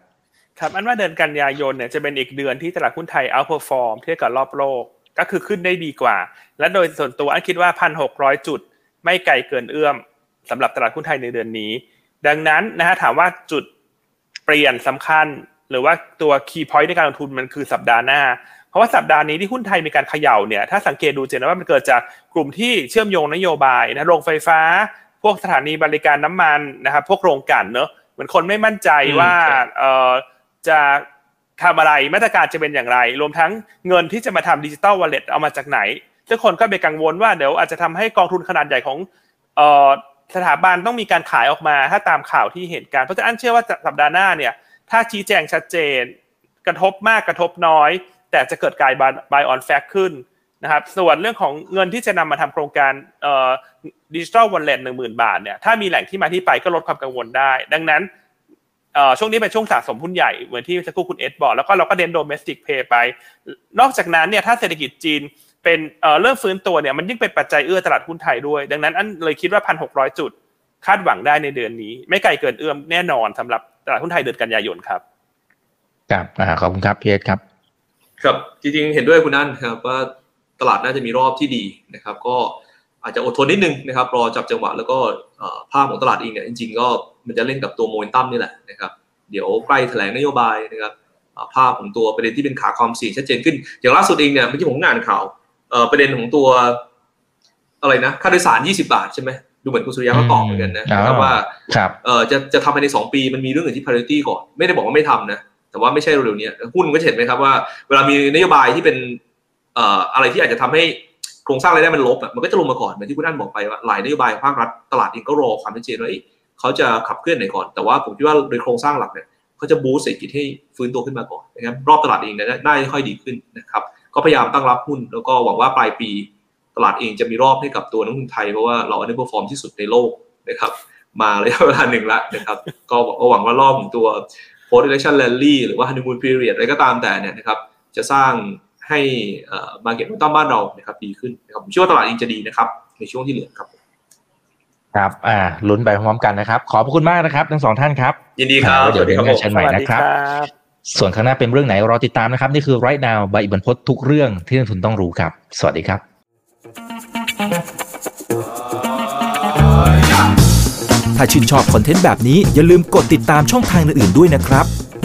บครับอันว่าเดือนกันยายนเนี่ยจะเป็นอีกเดือนที่ตลาดหุ้นไทย Outperform เทียบกับรอบโลกก็คือขึ้นได้ดีกว่าและโดยส่วนตัวอันคิดว่า หนึ่งพันหกร้อย จุดไม่ไกลเกินเอื้อมสำหรับตลาดหุ้นไทยในเดือนนี้ดังนั้นนะฮะถามว่าจุดเปลี่ยนสำคัญหรือว่าตัว Key Point ในการลงทุนมันคือสัปดาห์หน้าเพราะว่าสัปดาห์นี้ที่หุ้นไทยมีการเขย่าเนี่ยถ้าสังเกตดูจะเห็นว่ามันเกิดจากกลุ่มที่เชื่อมโยงนโยบายนะโรงไฟฟ้าพวกสถานีบริการน้ำมันนะครับพวกโรงกลั่นเนอะเหมือนคนไม่มั่นใจว่าเอ่อจะทำอะไรมาตรการจะเป็นอย่างไรรวมทั้งเงินที่จะมาทำดิจิตอลวอลเล็ตเอามาจากไหนทุกคนก็ไปกังวลว่าเดี๋ยวอาจจะทำให้กองทุนขนาดใหญ่ของเอ่อสถาบันต้องมีการขายออกมาถ้าตามข่าวที่เห็นการเพราะฉะนั้นเชื่อว่าสัปดาห์หน้าเนี่ยถ้าชี้แจงชัดเจนกระทบมากกระทบน้อยแต่จะเกิดการ buy on fact ขึ้นนะครับส่วนเรื่องของเงินที่จะนำมาทำโครงการเอ่อดิจิตอลวอลเล็ต หนึ่งหมื่น บาทเนี่ยถ้ามีแหล่งที่มาที่ไปก็ลดความกังวลได้ดังนั้นช่วงนี้เป็นช่วงสะสมหุ้นใหญ่เหมือนที่สักครู่คุณเอสบอกแล้วก็เราก็เน้นโดเมสติกเพย์ไปนอกจากนั้นเนี่ยถ้าเศรษฐกิจจีนเป็นเริ่มฟื้นตัวเนี่ยมันยิ่งเป็นปัจจัยเอื้อตลาดหุ้นไทยด้วยดังนั้นอันเลยคิดว่า หนึ่งพันหกร้อย จุดคาดหวังได้ในเดือนนี้ไม่ไกลเกินเอื้อมแน่นอนสำหรับตลาดหุ้นไทยเดือนกันยายนครับครับขอบคุณครับพี่เอสครับครับจริงๆเห็นด้วยคุณนั่นครับว่าตลาดน่าจะมีรอบที่ดีนะครับก็อาจจะอดทนนิดนึงนะครับรอจับจังหวะแล้วก็ภาพของตลาดเองเนี่ยจริงๆก็มันจะเล่นกับตัวโมเมนตัมนี่แหละนะครับเดี๋ยวใกล้แถลงนโยบายนะครับภาพของตัวประเด็นที่เป็นขาความเสี่ยงชัดเจนขึ้นอย่างล่าสุดเองเนี่ยเมื่อกี้ผมอ่านข่าวประเด็นของตัวอะไรนะค่าโดยสารยี่สิบบาทใช่ไหม ดูเหมือนคุณสุริยะก็ตอบเหมือนกันนะว่าเออจะจะทำภายในสองปีมันมีเรื่องอื่นที่ priority ก่อนไม่ได้บอกว่าไม่ทำนะแต่ว่าไม่ใช่เร็วๆนี้หุ้นก็เห็นไหมครับว่าเวลามีนโยบายที่เป็นเอ่ออะไรที่อาจจะทำให้โครงสร้างรายได้มันลบอ่ะมันก็จะลงมาก่อนเหมือนที่คุณอั้นบอกไปว่าหลายนโยบายภาครัฐตลาดเองก็รอความชัดเจนว่าเขาจะขับเคลื่อนไหนก่อนแต่ว่าผมคิดว่าโดยโครงสร้างหลักเนี่ยเขาจะบูสต์เศรษฐกิจให้ฟื้นตัวขึ้นมาก่อนนะครับรอบตลาดเองเนี่ยได้ค่อยดีขึ้นนะครับก็พยายามตั้งรับหุ้นแล้วก็หวังว่าปลายปีตลาดเองจะมีรอบให้กับตัวนักลงทุนไทยเพราะว่าเรา Underperform ที่สุดในโลกนะครับมาระยะเวลาหนึ่งละนะครับก็หวังว่ารอบของตัว Post Election Rally หรือว่า Honeymoon Period อะไรก็ตามแต่เนี่ยนะครับจะสร้างให้เอ่อ market momentum บ้านเรานะครับดีขึ้นนะครับผมเชื่อว่าตลาดเองจะดีนะครับในช่วงที่เหลือครับครับอ่าลุ้นไปพร้อมกันนะครับขอบพระคุณมากนะครับทั้งสองท่านครับยินดีครับเดี๋ยวเดี๋ยวเชิญใหม่นะครับส่วนข้างหน้าเป็นเรื่องไหนรอติดตามนะครับนี่คือ Right Now ใบอิบันพจน์ทุกเรื่องที่นักทุนต้องรู้ครับสวัสดีครับถ้าชื่นชอบคอนเทนต์แบบนี้อย่าลืมกดติดตามช่องทางอื่นๆด้วยนะครับไม